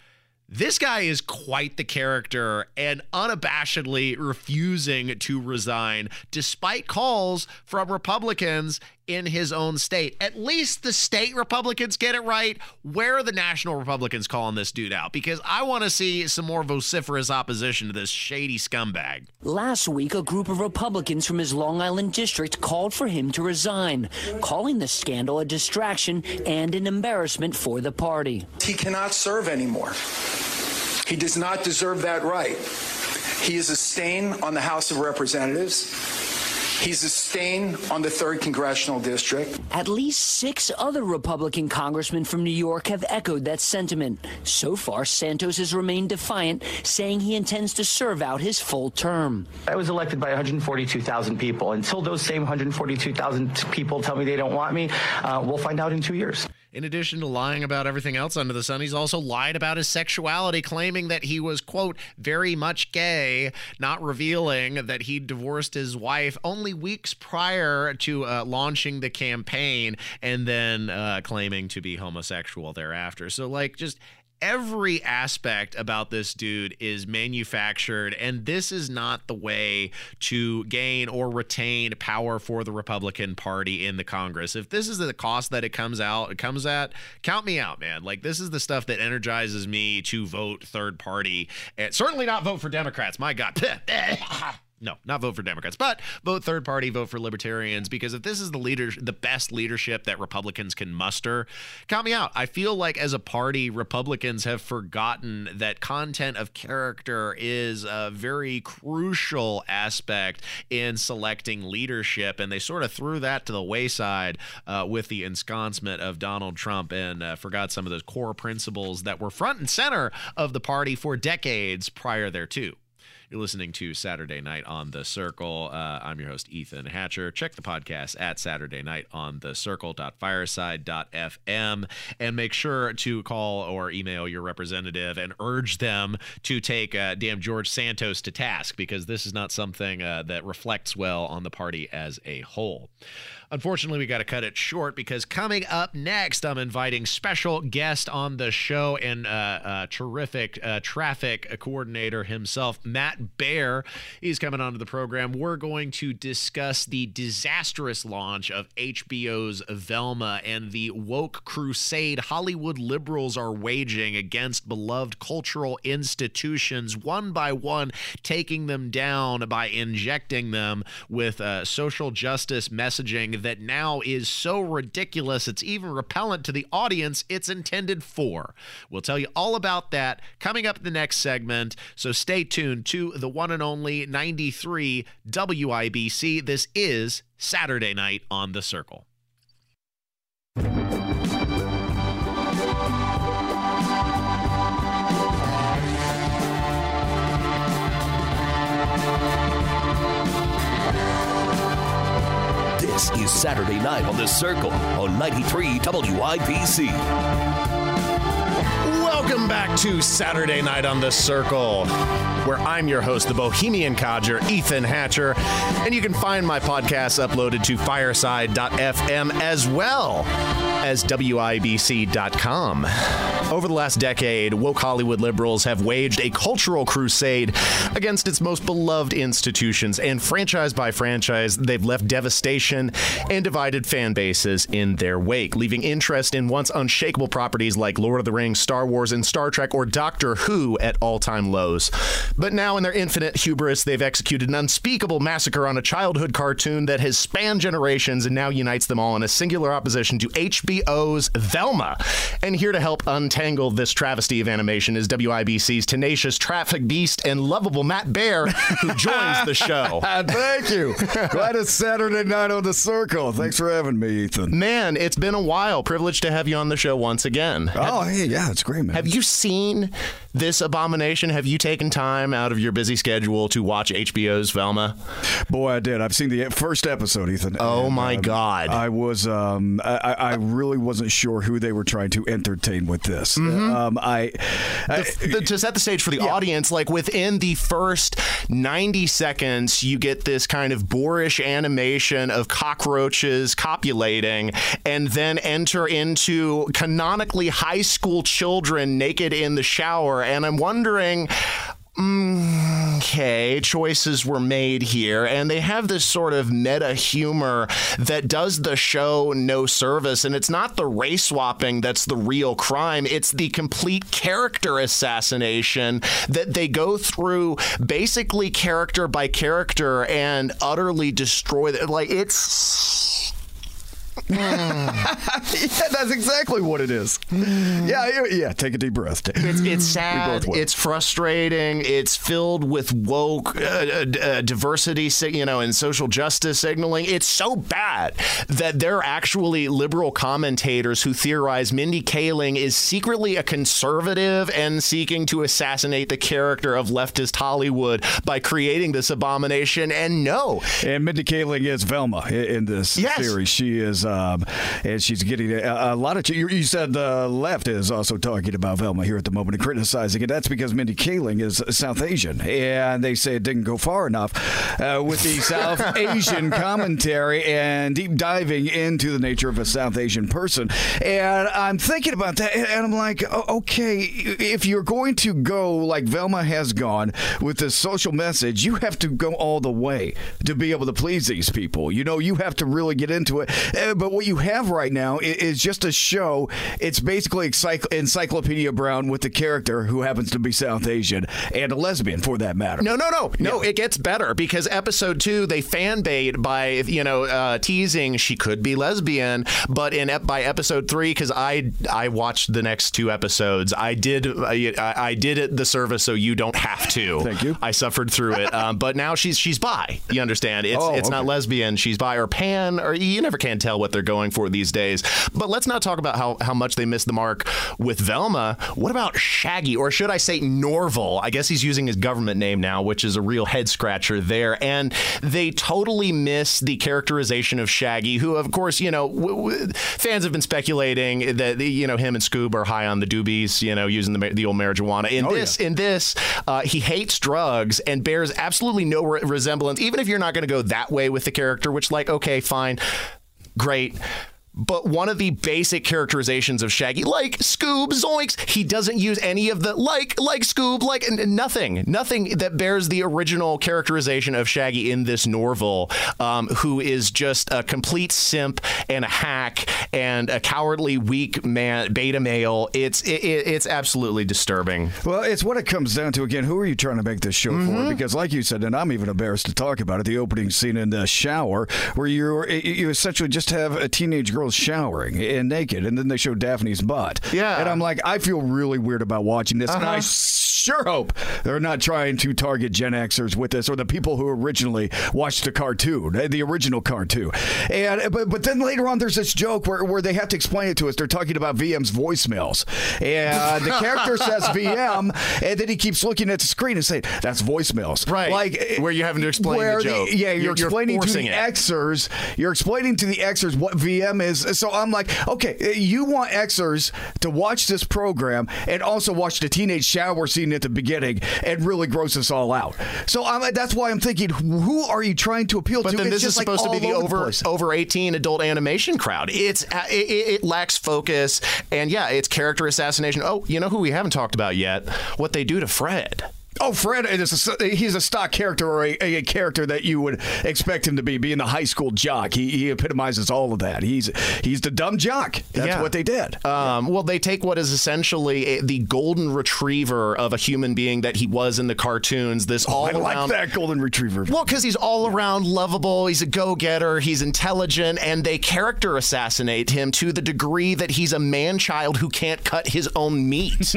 This guy is quite the character and unabashedly refusing to resign, despite calls from Republicans in his own state. At least the state Republicans get it right. Where are the national Republicans calling this dude out? Because I want to see some more vociferous opposition to this shady scumbag. Last week, a group of Republicans from his Long Island district called for him to resign, calling the scandal a distraction and an embarrassment for the party. He cannot serve anymore. He does not deserve that right. He is a stain on the House of Representatives. He's a stain on the third Congressional District. At least six other Republican congressmen from New York have echoed that sentiment. So far, Santos has remained defiant, saying he intends to serve out his full term. I was elected by one hundred forty-two thousand people. Until those same one hundred forty-two thousand people tell me they don't want me, uh, we'll find out in two years. In addition to lying about everything else under the sun, he's also lied about his sexuality, claiming that he was, quote, very much gay, not revealing that he divorced his wife only weeks prior to uh, launching the campaign and then uh, claiming to be homosexual thereafter. So, like, just every aspect about this dude is manufactured, and this is not the way to gain or retain power for the Republican Party in the Congress. If this is the cost that it comes out, it comes at, count me out, man. Like, this is the stuff that energizes me to vote third party, and certainly not vote for Democrats. My God. No, not vote for Democrats, but vote third party, vote for libertarians, because if this is the leader, the best leadership that Republicans can muster, count me out. I feel like as a party, Republicans have forgotten that content of character is a very crucial aspect in selecting leadership. And they sort of threw that to the wayside uh, with the ensconcement of Donald Trump and uh, forgot some of those core principles that were front and center of the party for decades prior thereto. You're listening to Saturday Night on the Circle. Uh, I'm your host, Ethan Hatcher. Check the podcast at Saturday Night on the Circle dot fireside dot f m and make sure to call or email your representative and urge them to take uh, damn George Santos to task, because this is not something uh, that reflects well on the party as a whole. Unfortunately, we got to cut it short because coming up next, I'm inviting special guest on the show and uh, uh, terrific uh, traffic coordinator himself, Matt Matt Bair is coming onto the program. We're going to discuss the disastrous launch of H B O's Velma and the woke crusade Hollywood liberals are waging against beloved cultural institutions, one by one, taking them down by injecting them with uh, social justice messaging that now is so ridiculous it's even repellent to the audience it's intended for. We'll tell you all about that coming up in the next segment, so stay tuned to the one and only ninety-three W I B C. This is Saturday Night on the Circle. This is Saturday Night on the Circle on ninety-three W I B C. Welcome back to Saturday Night on the Circle, where I'm your host, the Bohemian Codger, Ethan Hatcher, and you can find my podcasts uploaded to fireside dot f m as well as W I B C dot com. Over the last decade, woke Hollywood liberals have waged a cultural crusade against its most beloved institutions, and franchise by franchise, they've left devastation and divided fan bases in their wake, leaving interest in once unshakable properties like Lord of the Rings, Star Wars, and Star Trek, or Doctor Who at all-time lows. But now, in their infinite hubris, they've executed an unspeakable massacre on a childhood cartoon that has spanned generations and now unites them all in a singular opposition to H B O's Velma. And here to help untangle this travesty of animation is W I B C's tenacious traffic beast and lovable Matt Bair, who joins the show. Thank you. Glad it's Saturday Night on the Circle. Thanks for having me, Ethan. Man, it's been a while. Privileged to have you on the show once again. Oh, have, hey, yeah, it's great, man. Have you seen this abomination? Have you taken time out of your busy schedule to watch H B O's Velma? Boy, I did. I've seen the first episode, Ethan. Oh, and, my um, God. I was, um, I, I really wasn't sure who they were trying to entertain with this. Mm-hmm. Um, I, I the, the, To set the stage for the yeah. audience, like within the first ninety seconds, you get this kind of boorish animation of cockroaches copulating and then enter into canonically high school children naked in the shower. And I'm wondering, okay, choices were made here, and they have this sort of meta humor that does the show no service. And it's not the race swapping that's the real crime. It's the complete character assassination that they go through, basically character by character, and utterly destroy them. Like, it's... Mm. Yeah, that's exactly what it is. Mm. Yeah, yeah. Take a deep breath. It's, it's sad. It's frustrating. It's filled with woke uh, uh, diversity, you know, and social justice signaling. It's so bad that there are actually liberal commentators who theorize Mindy Kaling is secretly a conservative and seeking to assassinate the character of leftist Hollywood by creating this abomination. And no, and Mindy Kaling is Velma in this yes. series. She is. Um, and she's getting a, a lot of... You, you said the left is also talking about Velma here at the moment and criticizing it. That's because Mindy Kaling is South Asian, and they say it didn't go far enough uh, with the South Asian commentary and deep diving into the nature of a South Asian person. And I'm thinking about that, and I'm like, okay, if you're going to go like Velma has gone with this social message, you have to go all the way to be able to please these people. You know, you have to really get into it. But what you have right now is just a show. It's basically Encyclopedia Brown with the character who happens to be South Asian and a lesbian, for that matter. No, no, no. No, yeah. It gets better, because episode two, they fanbait by, you know, uh, teasing she could be lesbian. But in by episode three, because I I watched the next two episodes, I did I, I did it the service so you don't have to. Thank you. I suffered through it. um, but now she's she's bi. You understand? It's, oh, it's okay. Not lesbian. She's bi or pan, or you never can tell what they're going for these days. But let's not talk about how, how much they missed the mark with Velma. What about Shaggy, or should I say Norval? I guess he's using his government name now, which is a real head scratcher there. And they totally miss the characterization of Shaggy, who, of course, you know, w- w- fans have been speculating that, you know, him and Scoob are high on the doobies, you know, using the, the old marijuana. In oh, this, yeah. in this, uh, he hates drugs and bears absolutely no re- resemblance, even if you're not going to go that way with the character, which, like, okay, fine. Great. But one of the basic characterizations of Shaggy, like Scoob, zoinks, he doesn't use any of the like, like Scoob, like and nothing, nothing that bears the original characterization of Shaggy in this Norval, um, who is just a complete simp and a hack and a cowardly, weak man, beta male. It's it, it's absolutely disturbing. Well, it's what it comes down to again. Who are you trying to make this show mm-hmm. for? Because like you said, and I'm even embarrassed to talk about it. The opening scene in the shower, where you you essentially just have a teenage girl showering and naked, and then they show Daphne's butt. Yeah. And I'm like, I feel really weird about watching this, uh-huh. and I sure hope they're not trying to target Gen Xers with this, or the people who originally watched the cartoon, the original cartoon. And But, but then later on, there's this joke where, where they have to explain it to us. They're talking about V M's voicemails. And the character says V M, and then he keeps looking at the screen and saying, that's voicemails. Right. Like, where you're having to explain the joke. The, yeah, you're, you're explaining you're to the it. Xers. You're explaining to the Xers what V M is. So I'm like, okay, you want Xers to watch this program and also watch the teenage shower scene at the beginning and really gross us all out. So I'm, that's why I'm thinking, who are you trying to appeal but to? But then it's this is like supposed to be the over the over eighteen adult animation crowd. It's it, it lacks focus, and yeah, it's character assassination. Oh, you know who we haven't talked about yet? What they do to Fred. Oh, Fred is a, he's a stock character, or a, a character that you would expect him to be, being the high school jock. He, he epitomizes all of that. He's he's the dumb jock. That's yeah. what they did. Um, yeah. Well, they take what is essentially a, the golden retriever of a human being that he was in the cartoons. This oh, all I around, like that golden retriever. Well, because he's all around lovable. He's a go-getter. He's intelligent. And they character assassinate him to the degree that he's a man-child who can't cut his own meat.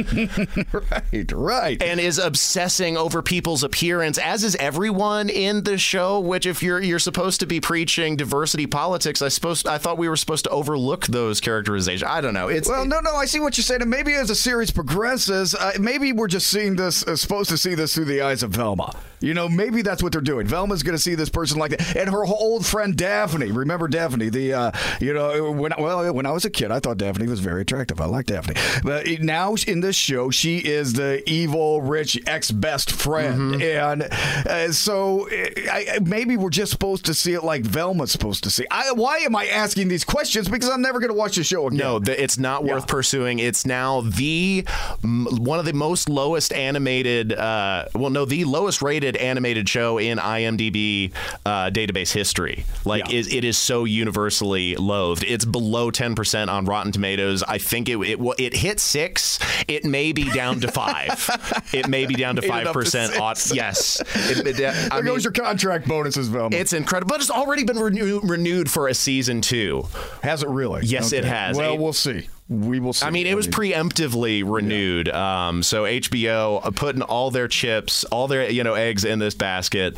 Right, right. And is obsessed over people's appearance, as is everyone in the show, which if you're you're supposed to be preaching diversity politics, I suppose I thought we were supposed to overlook those characterizations. I don't know. It's Well, it, no, no, I see what you're saying. And maybe as the series progresses, uh, maybe we're just seeing this, uh, supposed to see this through the eyes of Velma. You know, maybe that's what they're doing. Velma's going to see this person like that. And her old friend Daphne. Remember Daphne? The uh, you know, when well, when I was a kid, I thought Daphne was very attractive. I like Daphne. But now in this show, she is the evil, rich ex-best friend. Mm-hmm. And uh, so I, maybe we're just supposed to see it like Velma's supposed to see. I, why am I asking these questions? Because I'm never going to watch the show again. No, the, it's not worth yeah. pursuing. It's now the m- one of the most lowest animated, uh, well, no, the lowest rated animated show in I M D B uh, database history. Like, yeah. is, it is so universally loathed. It's below ten percent on Rotten Tomatoes. I think it it, it hit six. It may be down to five. It may be down to five percent. Ought, yes. It, it, uh, there I goes mean, your contract bonuses, Velma. It's incredible. But it's already been renew, renewed for a season two. Has it really? Yes, okay. It has. Well, it, we'll see. We will see. I mean, it was preemptively renewed. Yeah. Um, so H B O putting all their chips, all their, you know, eggs in this basket.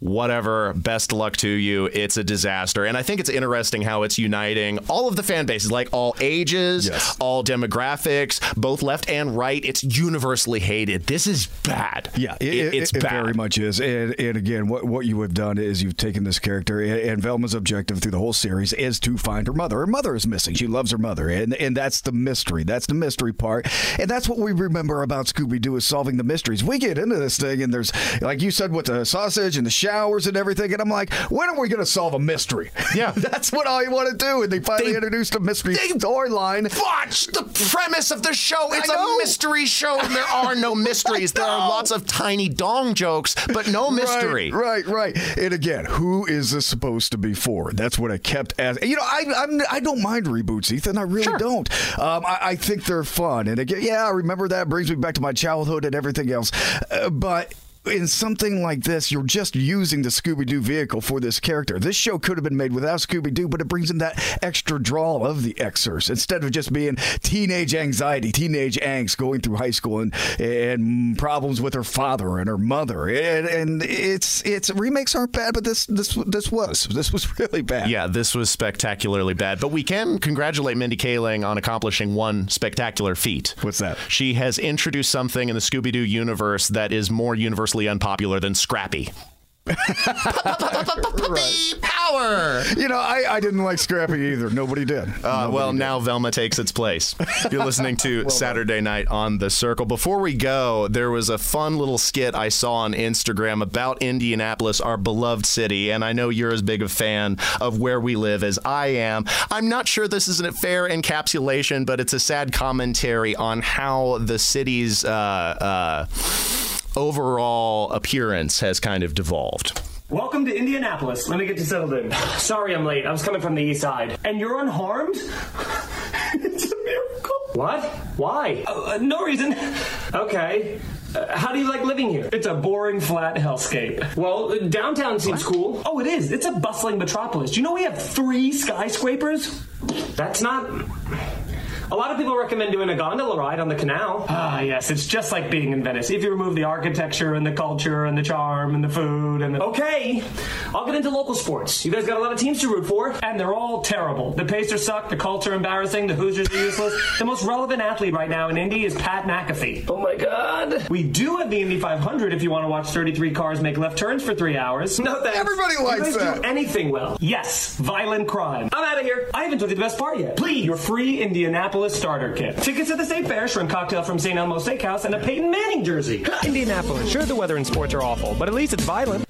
Whatever. Best luck to you. It's a disaster. And I think it's interesting how it's uniting all of the fan bases, like all ages, yes. all demographics, both left and right. It's universally hated. This is bad. Yeah, it, it, it's it, bad. It very much is. And, and again, what, what you have done is you've taken this character, and, and Velma's objective through the whole series is to find her mother. Her mother is missing. She loves her mother. And, and that's the mystery. That's the mystery part. And that's what we remember about Scooby Doo, is solving the mysteries. We get into this thing, and there's, like you said, with the sausage and the shadow. Hours and everything, and I'm like, when are we going to solve a mystery? Yeah, that's what I want to do. And they finally they, introduced a mystery storyline. Watch the premise of the show. It's a mystery show, and there are no mysteries. There are lots of tiny dong jokes, but no mystery. Right, right, right. And again, who is this supposed to be for? That's what I kept asking. You know, I I'm, I don't mind reboots, Ethan. I really sure. don't. Um, I, I think they're fun, and again, yeah, I remember that. It brings me back to my childhood and everything else, uh, but. In something like this, you're just using the Scooby-Doo vehicle for this character. This show could have been made without Scooby-Doo, but it brings in that extra drawl of the Xers. Instead of just being teenage anxiety, teenage angst, going through high school and and problems with her father and her mother. And, and it's it's remakes aren't bad, but this this this was this was really bad. Yeah, this was spectacularly bad. But we can congratulate Mindy Kaling on accomplishing one spectacular feat. What's that? She has introduced something in the Scooby-Doo universe that is more universal. Unpopular than Scrappy. Right. power. You know, I, I didn't like Scrappy either. Nobody did. Uh, Nobody well, did. Now Velma takes its place. You're listening to well, Saturday Night on the Circle. Before we go, there was a fun little skit I saw on Instagram about Indianapolis, our beloved city, and I know you're as big a fan of where we live as I am. I'm not sure this is a fair encapsulation, but it's a sad commentary on how the city's uh, uh, overall appearance has kind of devolved. Welcome to Indianapolis. Let me get you settled in. Sorry I'm late. I was coming from the east side. And you're unharmed? It's a miracle. What? Why? Uh, no reason. Okay. Uh, how do you like living here? It's a boring, flat hellscape. Well, downtown seems what? cool. Oh, it is. It's a bustling metropolis. Do you know we have three skyscrapers? That's not... A lot of people recommend doing a gondola ride on the canal. Ah, yes, it's just like being in Venice. If you remove the architecture and the culture and the charm and the food and the... Okay, I'll get into local sports. You guys got a lot of teams to root for, and they're all terrible. The Pacers suck, the Colts are embarrassing, the Hoosiers are useless. The most relevant athlete right now in Indy is Pat McAfee. Oh, my God. We do have the Indy five hundred if you want to watch thirty-three cars make left turns for three hours. No thanks. Everybody likes you guys that. Do anything well. Yes, violent crime. I'm out of here. I haven't told you the best part yet. Please, your free Indianapolis starter kit. Tickets at the State Fair, shrimp cocktail from Saint Elmo Steakhouse, and a Peyton Manning jersey. Indianapolis. Sure, the weather and sports are awful, but at least it's violent.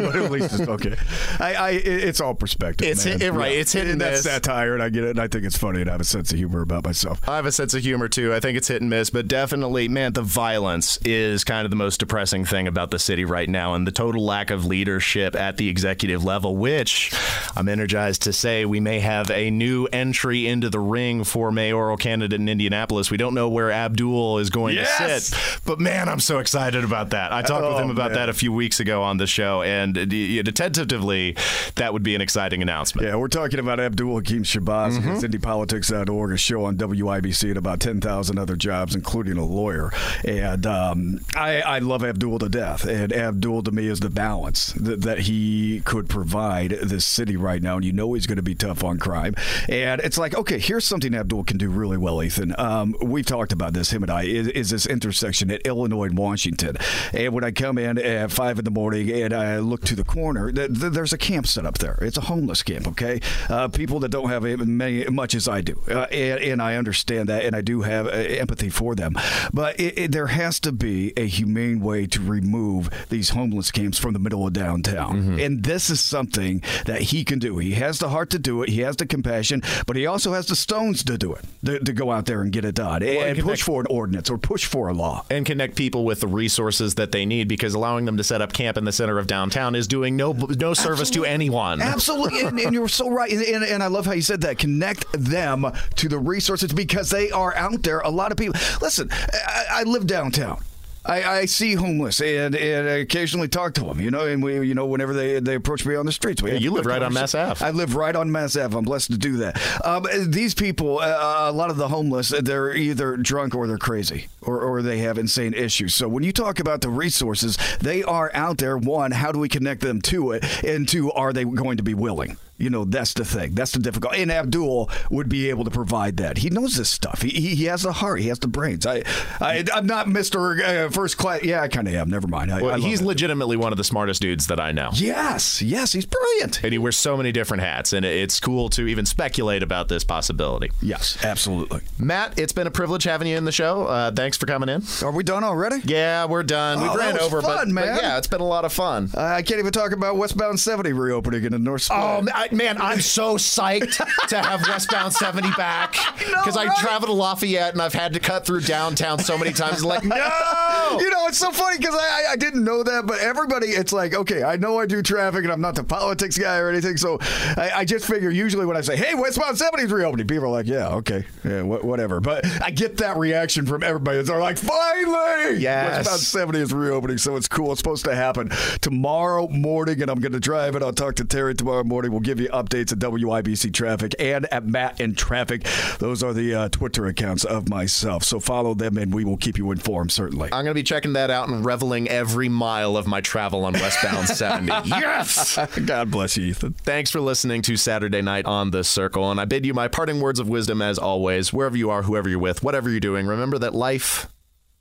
But at least it's okay. I, I, it's all perspective. It's man. Hit, it, right. It's hit and that's miss. Satire, and I get it. And I think it's funny, and I have a sense of humor about myself. I have a sense of humor too. I think it's hit and miss, but definitely, man, the violence is kind of the most depressing thing about the city right now, and the total lack of leadership at the executive level. Which I'm energized to say we may have a new entry into the ring for mayoral candidate in Indianapolis. We don't know where Abdul is going yes! to sit, but man, I'm so excited about that. I talked oh, with him about man. that a few weeks ago on the show. And you know, tentatively, that would be an exciting announcement. Yeah, we're talking about Abdul Hakeem Shabazz. Mm-hmm. It's Indy Politics dot org, a show on W I B C, and about ten thousand other jobs, including a lawyer. And um, I, I love Abdul to death. And Abdul, to me, is the balance that, that he could provide this city right now. And you know he's going to be tough on crime. And it's like, okay, here's something Abdul can do really well, Ethan. Um, we've talked about this, him and I, is, is this intersection at Illinois and Washington. And when I come in at five in the morning and I I look to the corner, there's a camp set up there. It's a homeless camp, okay? Uh, people that don't have many, much as I do. Uh, and, and I understand that, and I do have uh, empathy for them. But it, it, there has to be a humane way to remove these homeless camps from the middle of downtown. Mm-hmm. And this is something that he can do. He has the heart to do it. He has the compassion, but he also has the stones to do it, to, to go out there and get it done, and, well, and, and connect, push for an ordinance or push for a law. And connect people with the resources that they need, because allowing them to set up camp in the center of downtown Downtown is doing no no service Absolutely. to anyone. Absolutely, and, and you're so right. And, and, and I love how you said that. Connect them to the resources, because they are out there. A lot of people. Listen, I, I live downtown. I, I see homeless, and, and I occasionally talk to them, you know, and we, you know, whenever they, they approach me on the streets. We yeah, you live right on Mass Ave. I live right on Mass Ave. I'm blessed to do that. Um, these people, uh, a lot of the homeless, they're either drunk or they're crazy, or, or they have insane issues. So when you talk about the resources, they are out there. One, how do we connect them to it? And two, are they going to be willing? You know, that's the thing. That's the difficult. And Abdul would be able to provide that. He knows this stuff. He he, he has the heart. He has the brains. I, I I'm not Mister Uh, first class. Yeah, I kind of am. Never mind. I, well, I he's legitimately dude. one of the smartest dudes that I know. Yes, yes, he's brilliant. And he wears so many different hats, and it's cool to even speculate about this possibility. Yes, absolutely. Matt, it's been a privilege having you in the show. Uh, thanks for coming in. Are we done already? Yeah, we're done. Oh, we ran over, fun, but, man. but yeah, it's been a lot of fun. Uh, I can't even talk about Westbound seventy reopening in the North Square. Oh, I, Man, I'm so psyched to have Westbound seventy back, because I, right? I travel to Lafayette, and I've had to cut through downtown so many times. Like, no! You know, it's so funny, because I, I didn't know that, but everybody, it's like, okay, I know I do traffic, and I'm not the politics guy or anything, so I, I just figure usually when I say, hey, Westbound seventy is reopening, people are like, yeah, okay, yeah, wh- whatever. But I get that reaction from everybody. They're like, finally! Yes. Westbound seventy is reopening, so it's cool. It's supposed to happen tomorrow morning, and I'm going to drive it. I'll talk to Terry tomorrow morning. We'll give you updates at W I B C Traffic and at Matt in Traffic. Those are the uh, Twitter accounts of myself. So follow them, and we will keep you informed, certainly. I'm going to be checking that out and reveling every mile of my travel on Westbound seventy. Yes! God bless you, Ethan. Thanks for listening to Saturday Night on the Circle, and I bid you my parting words of wisdom as always. Wherever you are, whoever you're with, whatever you're doing, remember that life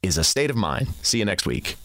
is a state of mind. See you next week.